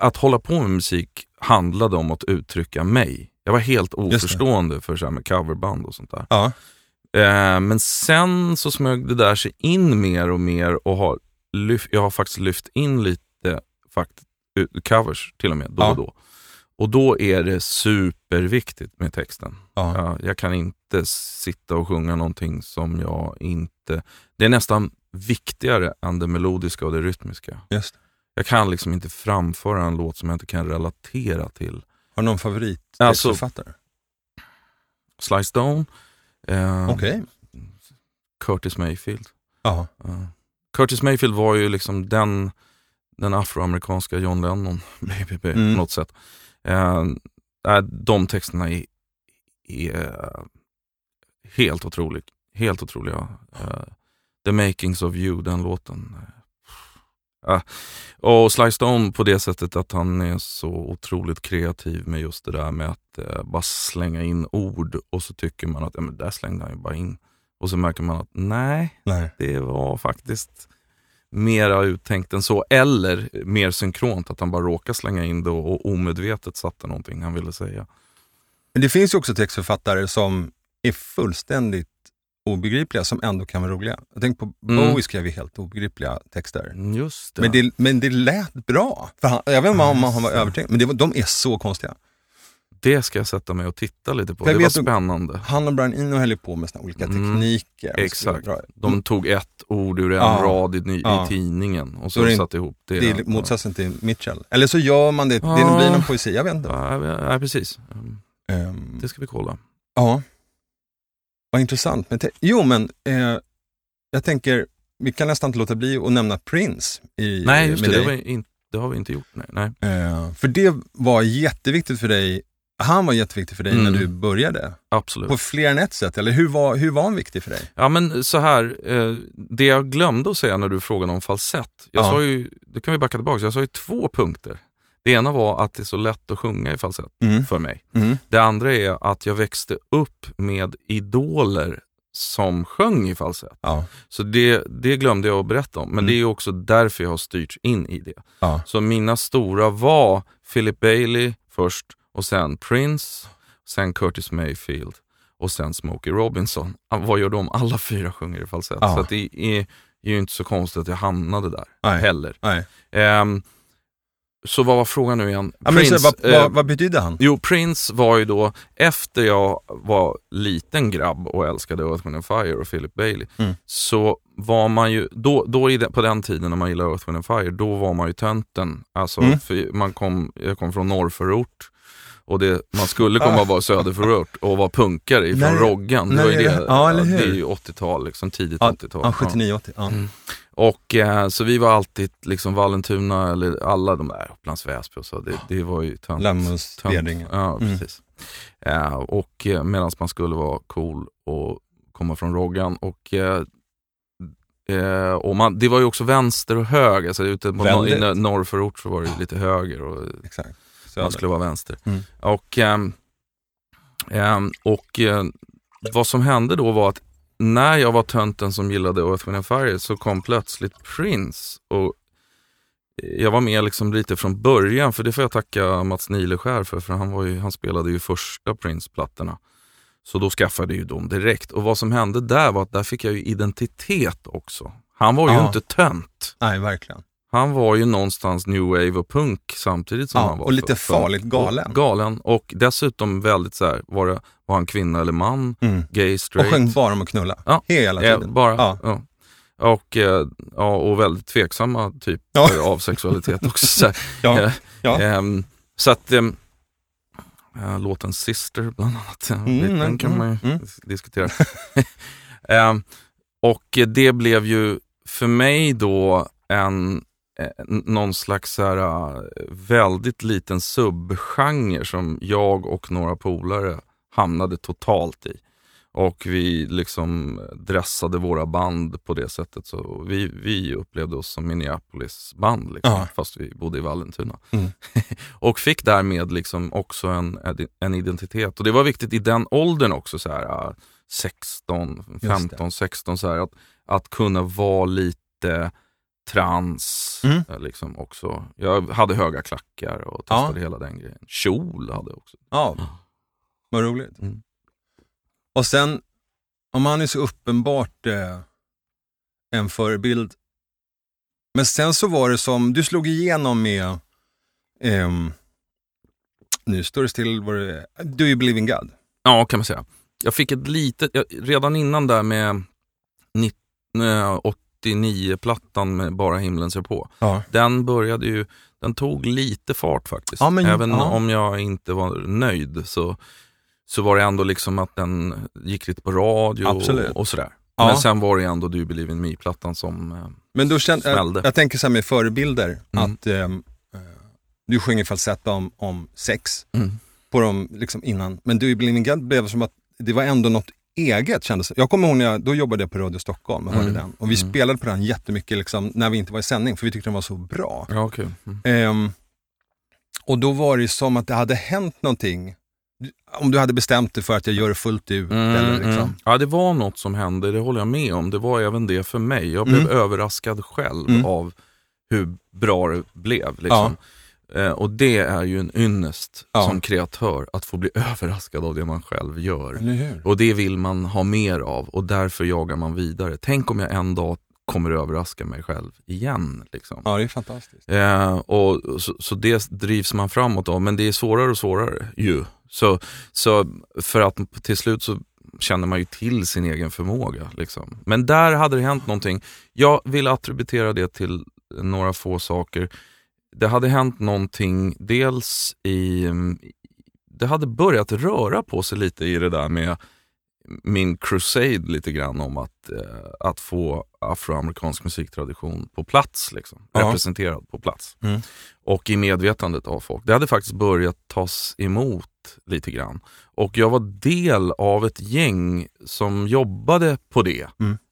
att hålla på med musik handlade om att uttrycka mig. Jag var helt oförstående för så här med coverband och sånt där. Ja. Men sen så smög det där sig in mer och mer och jag har faktiskt lyft in lite covers till och med, då och då. Och då är det superviktigt med texten. Ja. Jag kan inte sitta och sjunga någonting som jag inte... Det är nästan viktigare än det melodiska och det rytmiska. Just. Jag kan liksom inte framföra en låt som jag inte kan relatera till. Har du någon favorit? Alltså, Sly Stone. Okej. Curtis Mayfield. Ja. Curtis Mayfield var ju liksom den afroamerikanska John Lennon på något sätt. De texterna är helt otroliga. The Makings of You, den låten. Och Sly Stone på det sättet att han är så otroligt kreativ med just det där med att bara slänga in ord och så tycker man att men där slängde han ju bara in. Och så märker man att nej. Det var faktiskt mera uttänkt än så, eller mer synkront, att han bara råkar slänga in det och omedvetet satte någonting han ville säga. Men det finns ju också textförfattare som är fullständigt obegripliga som ändå kan vara roliga. Jag tänkte på Bowie skrev ju helt obegripliga texter. Just det. Men det lät bra. För jag vet inte om han var övertänkt, men de är så konstiga. Det ska jag sätta mig och titta lite på. Det var spännande. Han och Brian Eno höll på med såna olika tekniker. Exakt. De tog ett ord ur en rad i tidningen och så satte ihop det. Det är motsatsen till Mitchell. Eller så gör man det. Det blir någon poesi, jag vet inte. Ja, precis. Det ska vi kolla. Ja. Vad intressant. Men jag tänker, vi kan nästan inte låta bli att nämna Prince. Nej, just det. Det har vi inte gjort. Nej. För det var jätteviktigt för dig. Han var jätteviktig för dig när du började. Absolut. På fler än ett sätt. Eller hur var han viktig för dig? Ja, men så här. Det jag glömde att säga när du frågade om falsett. Jag sa ju, det kan vi backa tillbaka. Jag sa ju 2 punkter. Det ena var att det är så lätt att sjunga i falsett för mig. Mm. Det andra är att jag växte upp med idoler som sjöng i falsett. Ja. Så det glömde jag att berätta om. Men det är också därför jag har styrts in i det. Ja. Så mina stora var Philip Bailey först. Och sen Prince, sen Curtis Mayfield och sen Smokey Robinson. Vad gör de? Alla 4 sjunger i falsett. Ja. Så att det är ju inte så konstigt att jag hamnade där heller. Så vad var frågan nu igen? Ja, Prince, vad betyder han? Jo, Prince var ju då, efter jag var liten grabb och älskade Earth, Wind & Fire och Philip Bailey, så var man ju, på den tiden när man gillade Earth, Wind & Fire, då var man ju tönten. Alltså, jag kom från norrförort. Och man skulle komma att vara söderförort och vara punkare ifrån Roggan. Det var ju det. Ja, eller hur? Det är ju 80-tal, liksom, tidigt 80-tal. Ja, 79-80. Ja. Mm. Och så vi var alltid liksom Vallentuna eller alla de där Upplands Väsby och så. Det var ju tönt. Lammus, Vedingen. Ja, precis. Och medan man skulle vara cool och komma från Roggan och... och det var ju också vänster och höger. Alltså ute på norrförort så var det ju lite höger och... Exakt. Man skulle vara vänster. Och vad som hände då var att när jag var tönten som gillade Earth, Wind & Fire så kom plötsligt Prince, och jag var med liksom lite från början, för det får jag tacka Mats Nileskär för han spelade ju första Prince-plattorna. Så då skaffade ju de direkt, och vad som hände där var att där fick jag ju identitet också. Han var ju inte tönt. Nej, verkligen. Han var ju någonstans new wave och punk samtidigt som han var. Och lite farligt galen. Och dessutom väldigt så här, var han kvinna eller man, gay, straight. Och sjöng bara om att knulla. Ja. Hela tiden. Och väldigt tveksamma typ av sexualitet också. Så, så att låten Sister bland annat. Den kan man ju diskutera. Och det blev ju för mig då någon slags så här, väldigt liten subgenre som jag och några polare hamnade totalt i, och vi liksom dressade våra band på det sättet, så vi upplevde oss som Minneapolis band liksom, fast vi bodde i Vallentuna och fick därmed liksom också en identitet, och det var viktigt i den åldern också, så här 15, 16, så här att kunna vara lite trans liksom också. Jag hade höga klackar och testade hela den grejen. Kjol hade jag också. Ja, vad roligt. Och sen, om han är så uppenbart en förebild. Men sen så var det som, du slog igenom med nu står det still, var det Do You Believe in God? Ja, kan man säga. Jag fick ett litet, redan innan där med 89-plattan med Bara himlen ser på. Ja. Den tog lite fart faktiskt. Ja, om jag inte var nöjd så var det ändå liksom att den gick lite på radio och sådär. Ja. Men sen var det ändå Do You Believe in Me-plattan som smällde. Jag tänker så här med förebilder, att du sjunger falsett om sex på dem liksom innan. Men Do You Believe in God blev som att det var ändå något eget, kändes. Jag kommer ihåg när då jobbade jag på Radio Stockholm och hörde den. Och vi spelade på den jättemycket liksom, när vi inte var i sändning, för vi tyckte den var så bra. Ja, okay. Och då var det som att det hade hänt någonting. Om du hade bestämt dig för att jag gör det fullt ut. Eller liksom. Ja, det var något som hände, det håller jag med om. Det var även det för mig. Jag blev överraskad själv av hur bra det blev liksom. Och det är ju en ynnest som kreatör att få bli överraskad av det man själv gör. Och det vill man ha mer av, och därför jagar man vidare. Tänk om jag en dag kommer överraska mig själv igen. Liksom. Ja, det är fantastiskt. Och så det drivs man framåt då, men det är svårare och svårare ju. Så för att till slut så känner man ju till sin egen förmåga. Liksom. Men där hade det hänt någonting. Jag vill attributera det till några få saker. Det hade hänt någonting dels i... Det hade börjat röra på sig lite i det där med min crusade lite grann om att få afroamerikansk musiktradition på plats liksom, representerad på plats och i medvetandet av folk. Det hade faktiskt börjat tas emot lite grann och jag var del av ett gäng som jobbade på det.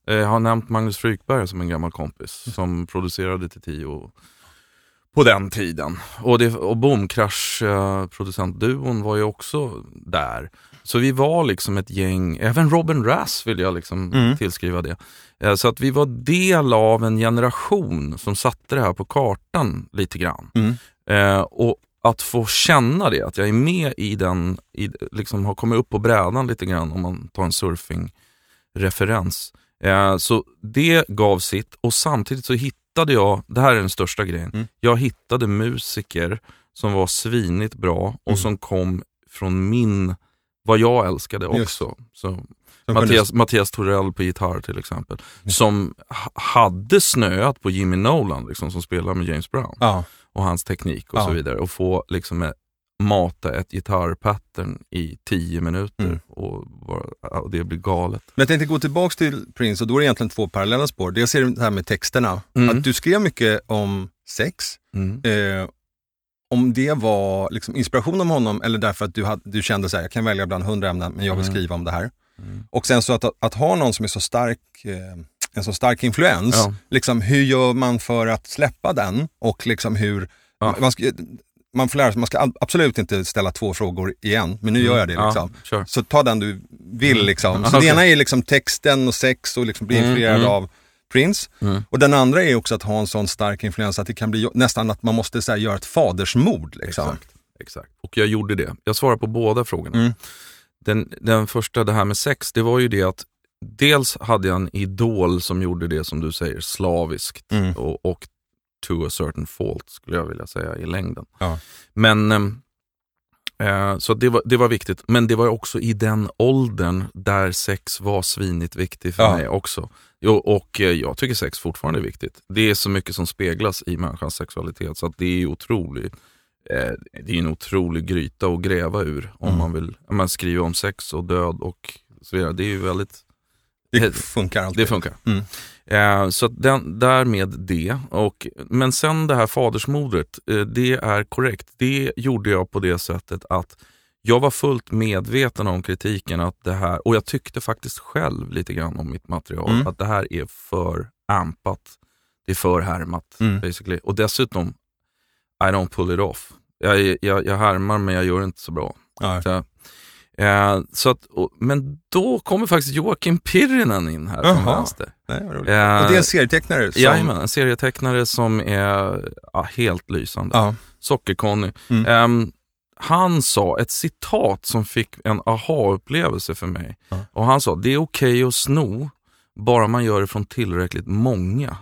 Jag har nämnt Magnus Frykberg som en gammal kompis som producerade till 10 på den tiden. Och Boomkrasch-producentduon var ju också där. Så vi var liksom ett gäng, även Robin Rass vill jag liksom tillskriva det. Så att vi var del av en generation som satte det här på kartan lite grann. Och att få känna det, att jag är med i den, liksom har kommit upp på brädan lite grann om man tar en surfing-referens. Så det gav sitt och samtidigt så hittade jag, det här är den största grejen, jag hittade musiker som var svinigt bra och som kom från vad jag älskade också. Så, Mattias Torell på gitarr till exempel, som hade snöat på Jimmy Nolan liksom, som spelar med James Brown och hans teknik och så vidare och få liksom mata ett gitarrpattern i 10 minuter och det blir galet. Men jag tänkte gå tillbaka till Prince och då är det egentligen 2 parallella spår. Det jag ser det här med texterna. Att du skrev mycket om sex. Om det var liksom inspiration om honom eller därför att du kände så här, jag kan välja bland 100 ämnen men jag vill skriva om det här. Och sen så att ha någon som är så stark en så stark influens liksom hur gör man för att släppa den och liksom hur man får lära sig, man ska absolut inte ställa 2 frågor igen, men nu gör jag det liksom. Sure. Så ta den du vill liksom. Så det ena är liksom texten och sex och liksom bli influerad av Prince. Och den andra är också att ha en sån stark influens att det kan bli nästan att man måste så här, göra ett fadersmord liksom. Exakt. Och jag gjorde det. Jag svarade på båda frågorna. Den första, det här med sex, det var ju det att dels hade jag en idol som gjorde det som du säger, slaviskt och to a certain fault skulle jag vilja säga i längden. Men så det var viktigt, men det var också i den åldern där sex var svinigt viktigt för mig också. Och jag tycker sex fortfarande är viktigt. Det är så mycket som speglas i människans sexualitet så att det är otroligt. Det är en otrolig gryta att gräva ur om man vill. Man skriver om sex och död och så vidare. Det är ju väldigt. Det funkar alltid. Det funkar. Så därmed det. Men sen det här fadersmodret, det är korrekt. Det gjorde jag på det sättet att jag var fullt medveten om kritiken att det här, och jag tyckte faktiskt själv lite grann om mitt material, att det här är för ampat. Det är för härmat, basically. Och dessutom, I don't pull it off. Jag härmar men jag gör inte så bra. Så att, men då kommer faktiskt Joakim Pirinen in här från vänster. Och det är en serietecknare som... Jajamän, en serietecknare som är helt lysande. Sockerconny. Han sa ett citat som fick en aha-upplevelse för mig. Och han sa, det är okej att sno bara man gör det från tillräckligt många.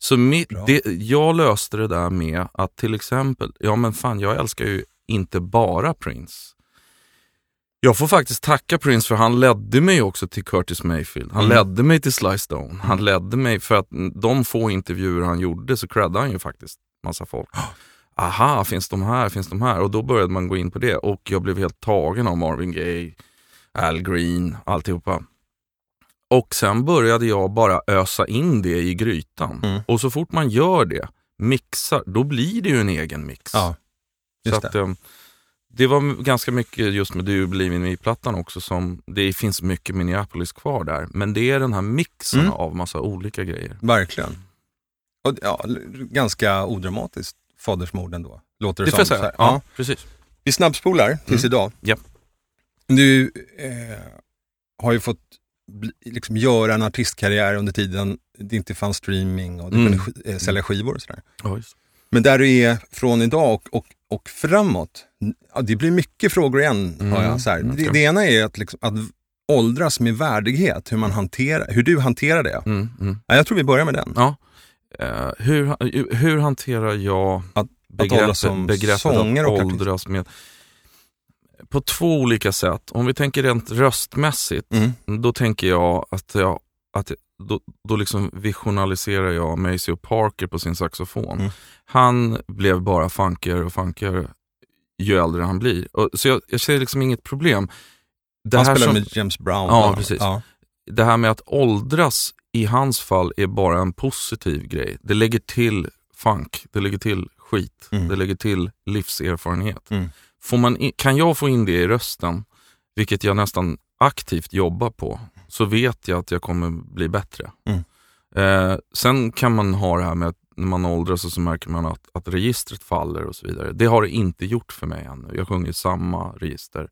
Så jag löste det där med att till exempel, jag älskar ju inte bara Prince. Jag får faktiskt tacka Prince för han ledde mig också till Curtis Mayfield. Han ledde mig till Sly Stone. Han ledde mig för att de få intervjuer han gjorde så creddade han ju faktiskt massa folk. Aha, finns de här? Och då började man gå in på det. Och jag blev helt tagen av Marvin Gaye, Al Green, alltihopa. Och sen började jag bara ösa in det i grytan. Och så fort man gör det, mixar, då blir det ju en egen mix. Just så det. Att, det var ganska mycket just med Du Believe In Me-plattan också som, det finns mycket Minneapolis kvar där. Men det är den här mixen av massa olika grejer. Verkligen. Och, ganska odramatiskt fadersmord ändå. Låter det som så här. Ja, precis. Vi snabbspolar tills idag. Ja. Du har ju fått liksom göra en artistkarriär under tiden det inte fanns streaming och du kunde sälja skivor och sådär. Men där du är från idag och framåt, det blir mycket frågor igen. Det ena är att åldras med värdighet, hur du hanterar det. Mm, mm. Ja, jag tror vi börjar med den. Ja. Hur hanterar jag begreppet sångare och åldras med? På två olika sätt. Om vi tänker rent röstmässigt, då tänker jag att då liksom visionaliserar jag Maceo Parker på sin saxofon. Mm. Han blev bara funkigare och funkigare ju äldre han blir. Så jag ser liksom inget problem. Det han här spelar med James Brown. Ja, precis. Ja. Det här med att åldras i hans fall är bara en positiv grej. Det lägger till funk, det lägger till skit, det lägger till livserfarenhet. Mm. Kan jag få in det i rösten, vilket jag nästan aktivt jobbar på, så vet jag att jag kommer bli bättre. Mm. Sen kan man ha det här med att när man åldras och så märker man att registret faller och så vidare. Det har det inte gjort för mig ännu. Jag sjunger samma register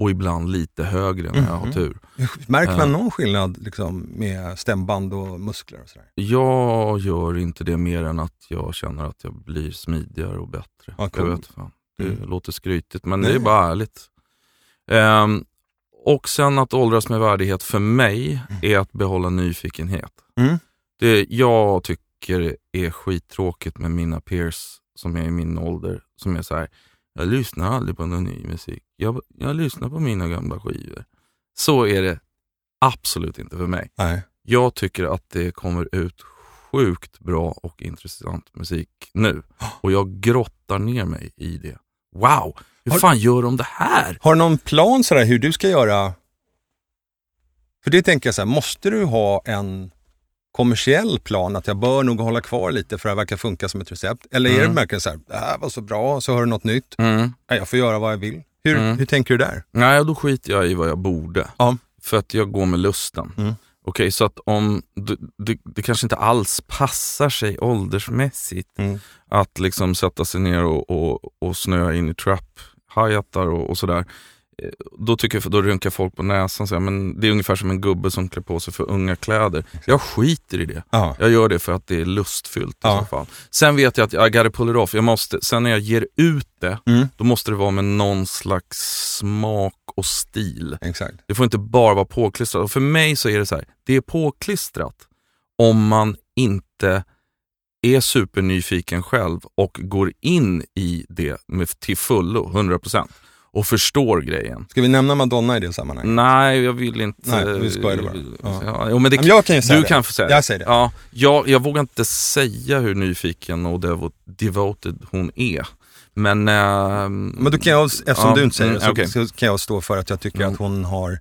och ibland lite högre när jag har tur. Märker man någon skillnad liksom, med stämband och muskler och sådär? Jag gör inte det mer än att jag känner att jag blir smidigare och bättre. Ah, cool. Jag vet fan. Det låter skrytigt, men det är bara ärligt. Och sen att åldras med värdighet för mig är att behålla nyfikenhet. Mm. Det jag tycker är skittråkigt med mina peers som är i min ålder, som är så här: jag lyssnar aldrig på någon ny musik. Jag lyssnar på mina gamla skivor. Så är det absolut inte för mig. Nej. Jag tycker att det kommer ut sjukt bra och intressant musik nu. Och jag grottar ner mig i det. Wow! Hur fan gör de det här? Har du någon plan sådär hur du ska göra? För det tänker jag så här, måste du ha en kommersiell plan att jag bör nog hålla kvar lite för att det verkar funka som ett recept? Eller är det verkligen så här, det här var så bra, så har du något nytt. Jag får göra vad jag vill. Hur tänker du där? Nej, då skiter jag i vad jag borde. Ja. För att jag går med lusten. Mm. Okej, så att om det kanske inte alls passar sig åldersmässigt att liksom sätta sig ner och snöa in i trap, hi-hatar och sådär. Då tycker jag, då rynkar folk på näsan så här, men det är ungefär som en gubbe som klär på sig för unga kläder. Jag skiter i det. Aha. Jag gör det för att det är lustfyllt i alla fall. Sen vet jag att I gotta pull it off. Jag måste, sen när jag ger ut det, då måste det vara med någon slags smak och stil. Exakt. Det får inte bara vara påklistrat. Och för mig så är det så här, det är påklistrat om man inte är supernyfiken själv och går in i det med till fullo, 100%. Och förstår grejen. Ska vi nämna Madonna i det sammanhanget? Nej, jag vill inte. Nej, vi skojar bara. Ja. Ja, men jag kan ju säga du det. Kan få säga jag säger det. Ja, jag vågar inte säga hur nyfiken och devoted hon är. Men då kan jag, eftersom du inte säger det, så kan jag stå för att jag tycker att hon har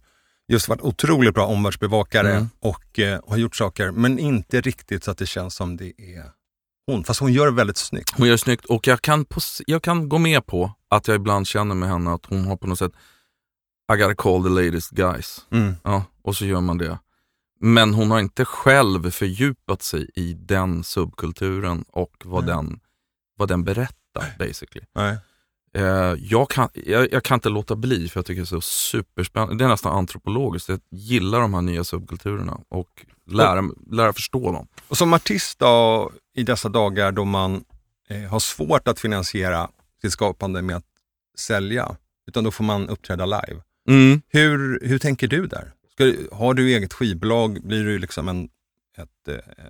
just varit otroligt bra omvärldsbevakare och har gjort saker, men inte riktigt så att det känns som det är hon. Fast hon gör det väldigt snyggt. Hon gör snyggt, och jag kan gå med på att jag ibland känner med henne att hon har på något sätt I gotta call the latest guys. Ja, och så gör man det. Men hon har inte själv fördjupat sig i den subkulturen och vad den berättar basically. Nej. Jag kan inte låta bli, för jag tycker det är så superspännande. Det är nästan antropologiskt. Jag gillar de här nya subkulturerna och lära förstå dem. Och som artist då, i dessa dagar då man har svårt att finansiera till skapande med att sälja, utan då får man uppträda live. Hur tänker du där? Har du eget skivbolag, blir du liksom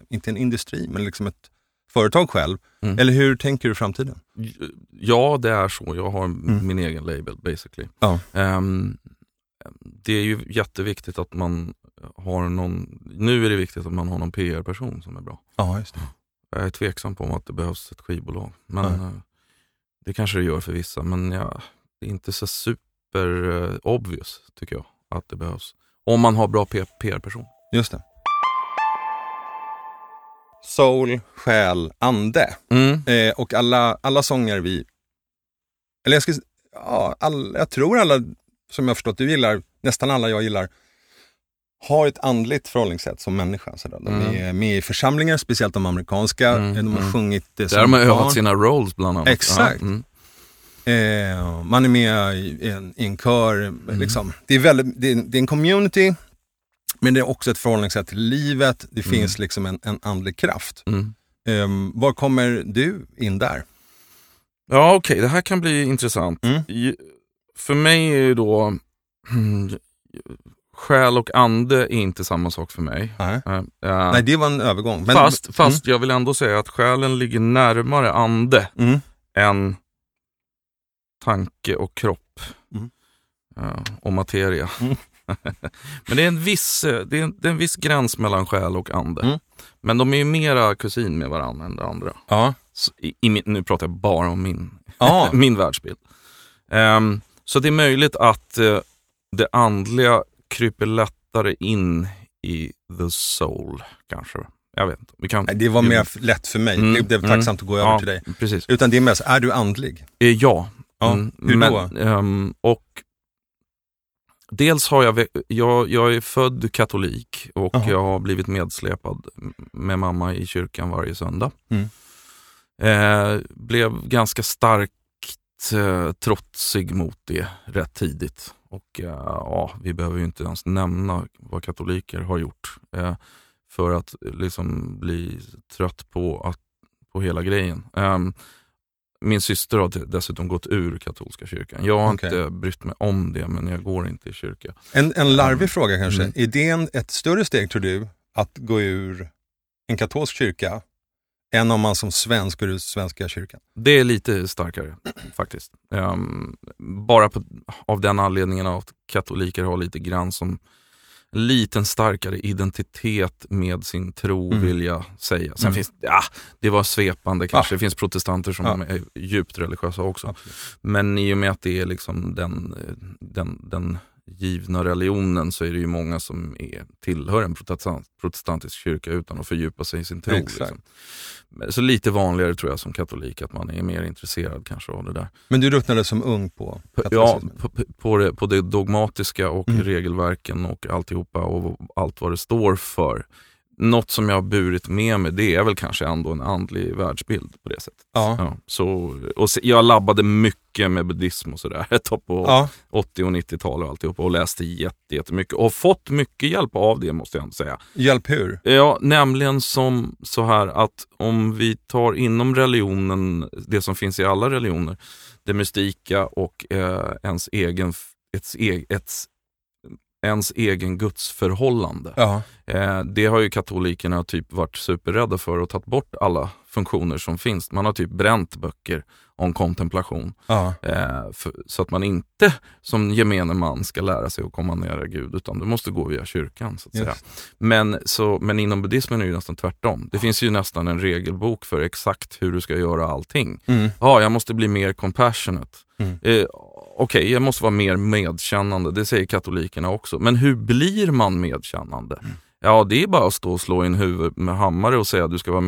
inte en industri, men liksom ett företag själv? Eller hur tänker du framtiden? Ja, det är så. Jag har min egen label basically. Ja. Det är ju jätteviktigt att man har nu är det viktigt att man har någon PR-person som är bra. Ja, just det. Jag är tveksam på att det behövs ett skivbolag, men det kanske det gör för vissa, men det är inte så super obvious tycker jag att det behövs. Om man har bra PR-person. Just det. Soul, själ, ande. Och alla sånger vi... Eller jag ska... Ja, jag tror alla som jag förstått du gillar, nästan alla jag gillar, har ett andligt förhållningssätt som människa. Så de är med i församlingar, speciellt de amerikanska. De har sjungit det som där de har övat sina roles bland annat. Exakt. Man är med i en kör. Liksom. Det är en community, men det är också ett förhållningssätt till livet. Det finns liksom en andlig kraft. Var kommer du in där? Ja, okej. Det här kan bli intressant. För mig är ju då... Själ och ande är inte samma sak för mig. Nej, det var en övergång. Men, fast jag vill ändå säga att själen ligger närmare ande än tanke och kropp och materia. Men det är en viss gräns mellan själ och ande. Men de är ju mera kusin med varandra än det andra. Nu pratar jag bara om min världsbild. Så det är möjligt att det andliga kryper lättare in i the soul, kanske. Jag vet inte. Det var mer lätt för mig. Det var tacksamt att gå över till dig. Precis. Utan det är mest, är du andlig? Ja. Hur då? Och dels har jag är född katolik och jag har blivit medsläpad med mamma i kyrkan varje söndag. Blev ganska starkt trotsig mot det rätt tidigt. Och vi behöver ju inte ens nämna vad katoliker har gjort för att liksom bli trött på hela grejen. Min syster har dessutom gått ur katolska kyrkan. Jag har inte brytt mig om det, men jag går inte i kyrka. En larvig fråga kanske. Är det ett större steg, tror du, att gå ur en katolsk kyrka än om man som svensk går ur svenska kyrkan? Det är lite starkare faktiskt. Bara av den anledningen att katoliker har lite grann som en liten starkare identitet med sin tro, vill jag säga. Sen finns det var svepande kanske. Det finns protestanter som är djupt religiösa också. Absolut. Men i och med att det är liksom den givna religionen, så är det ju många som tillhör en protestantisk kyrka utan att fördjupa sig i sin tro. Liksom. Så lite vanligare tror jag som katolik att man är mer intresserad kanske av det där. Men du ruttnade som ung på katolicismen? Ja, på det dogmatiska och regelverken och alltihopa och allt vad det står för. Något som jag har burit med mig, det är väl kanske ändå en andlig världsbild på det sättet. Ja, så, och jag labbade mycket med buddhism och sådär på 80- och 90-tal och alltihopa och läste jättemycket och fått mycket hjälp av det, måste jag ändå säga. Hjälp hur? Ja, nämligen som så här att om vi tar inom religionen, det som finns i alla religioner, det mystika och ens egen gudsförhållande. Det har ju katolikerna typ varit superrädda för och tagit bort alla funktioner som finns. Man har typ bränt böcker om kontemplation. Så att man inte som gemene man ska lära sig att komma nära Gud, utan du måste gå via kyrkan så att säga. Men inom buddhismen är det nästan tvärtom. Det finns ju nästan en regelbok för exakt hur du ska göra allting. Jag måste bli mer compassionate. Okej, jag måste vara mer medkännande. Det säger katolikerna också. Men hur blir man medkännande? Ja, det är bara att stå och slå in huvud med hammare och säga att du ska vara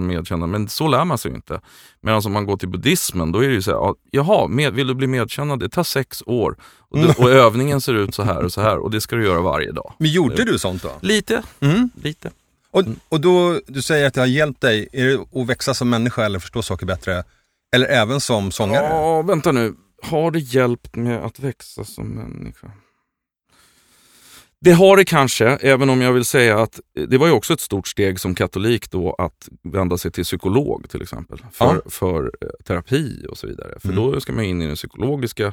medkännande. Men så lär man sig ju inte. Medan om man går till buddhismen, då är det ju så här, vill du bli medkännande? Det tar 6 år. Och övningen ser ut så här och så här. Och det ska du göra varje dag. Men gjorde du sånt då? Lite. Och då, du säger att det har hjälpt dig. Är det att växa som människa eller förstå saker bättre? Eller även som sångare? Ja, vänta nu. Har det hjälpt mig att växa som människa? Det har det kanske, även om jag vill säga att det var ju också ett stort steg som katolik då att vända sig till psykolog till exempel för terapi och så vidare. För då ska man in i den psykologiska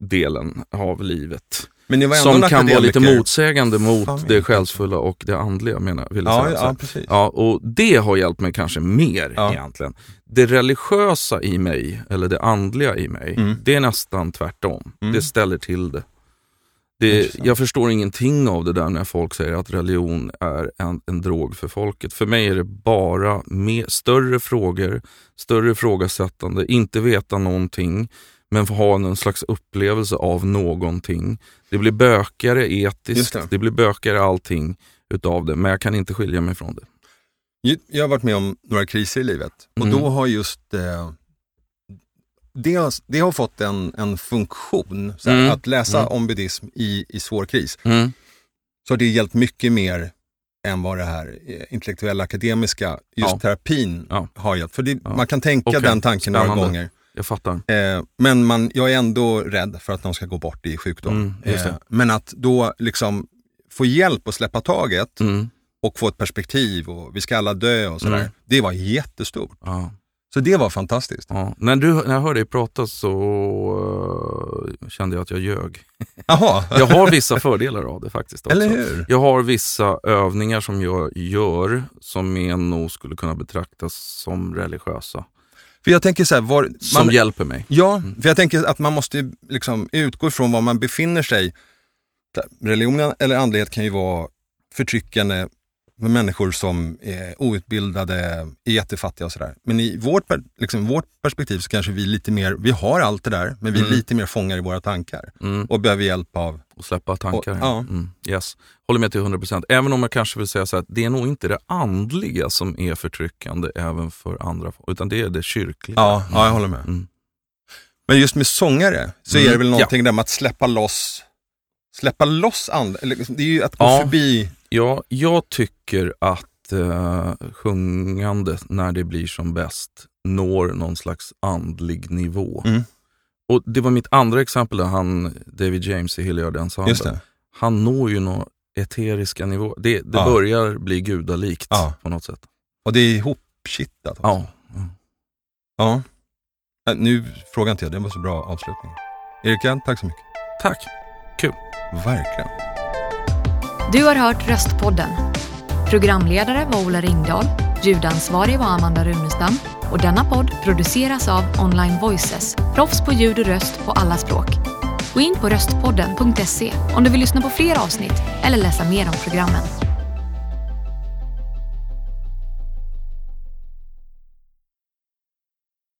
delen av livet. Men det var ändå som kan vara lite motsägande mot det själsfulla och det andliga, vill jag säga. Precis. Ja, och det har hjälpt mig kanske mer egentligen. Det religiösa i mig, eller det andliga i mig, det är nästan tvärtom. Det ställer till det. Jag förstår ingenting av det där när folk säger att religion är en drog för folket. För mig är det bara större frågor, större ifrågasättande, inte veta någonting. Men få ha någon slags upplevelse av någonting. Det blir bökigare etiskt. Det blir bökigare allting utav det. Men jag kan inte skilja mig från det. Jag har varit med om några kriser i livet. Och då har just... Det har fått en funktion. Såhär, att läsa om buddhism i svår kris. Så det har hjälpt mycket mer än vad det här intellektuella akademiska. Just terapin har hjälpt. För det, man kan tänka den tanken några gånger. Jag fattar. Men jag är ändå rädd för att de ska gå bort i sjukdom. Men att då liksom få hjälp att släppa taget och få ett perspektiv och vi ska alla dö och sådär. Det var jättestort. Så det var fantastiskt. Ja. När jag hörde dig prata så kände jag att jag ljög. Aha. Jag har vissa fördelar av det faktiskt också. Eller hur? Jag har vissa övningar som jag gör som nog skulle kunna betraktas som religiösa. För jag tänker så här, som hjälper mig. Ja, för jag tänker att man måste liksom utgå ifrån var man befinner sig. Religionen eller andlighet kan ju vara förtryckande med människor som är outbildade, är jättefattiga och sådär. Men i vårt perspektiv så kanske vi lite mer, vi har allt det där, men vi är lite mer fångar i våra tankar. Och behöver hjälp av... Och släppa tankar. Och, ja. Yes. Håller med till 100%. Även om jag kanske vill säga så här, att det är nog inte det andliga som är förtryckande även för andra, utan det är det kyrkliga. Ja, jag håller med. Men just med sångare så är det väl någonting där med att släppa loss andra. Det är ju att gå förbi... Ja, jag tycker att sjungande när det blir som bäst når någon slags andlig nivå. Och det var mitt andra exempel där David James i Hilliard Ensemble. Han når ju några eteriska nivåer. Det börjar bli gudalikt på något sätt. Och det är ihopkittat. Ja. Nu frågar inte jag, det var så bra avslutning. Erik, tack så mycket. Tack, kul. Verkligen. Du har hört Röstpodden. Programledare var Ola Ringdahl, ljudansvarig var Amanda Runestam och denna podd produceras av Online Voices, proffs på ljud och röst på alla språk. Gå in på röstpodden.se om du vill lyssna på fler avsnitt eller läsa mer om programmen.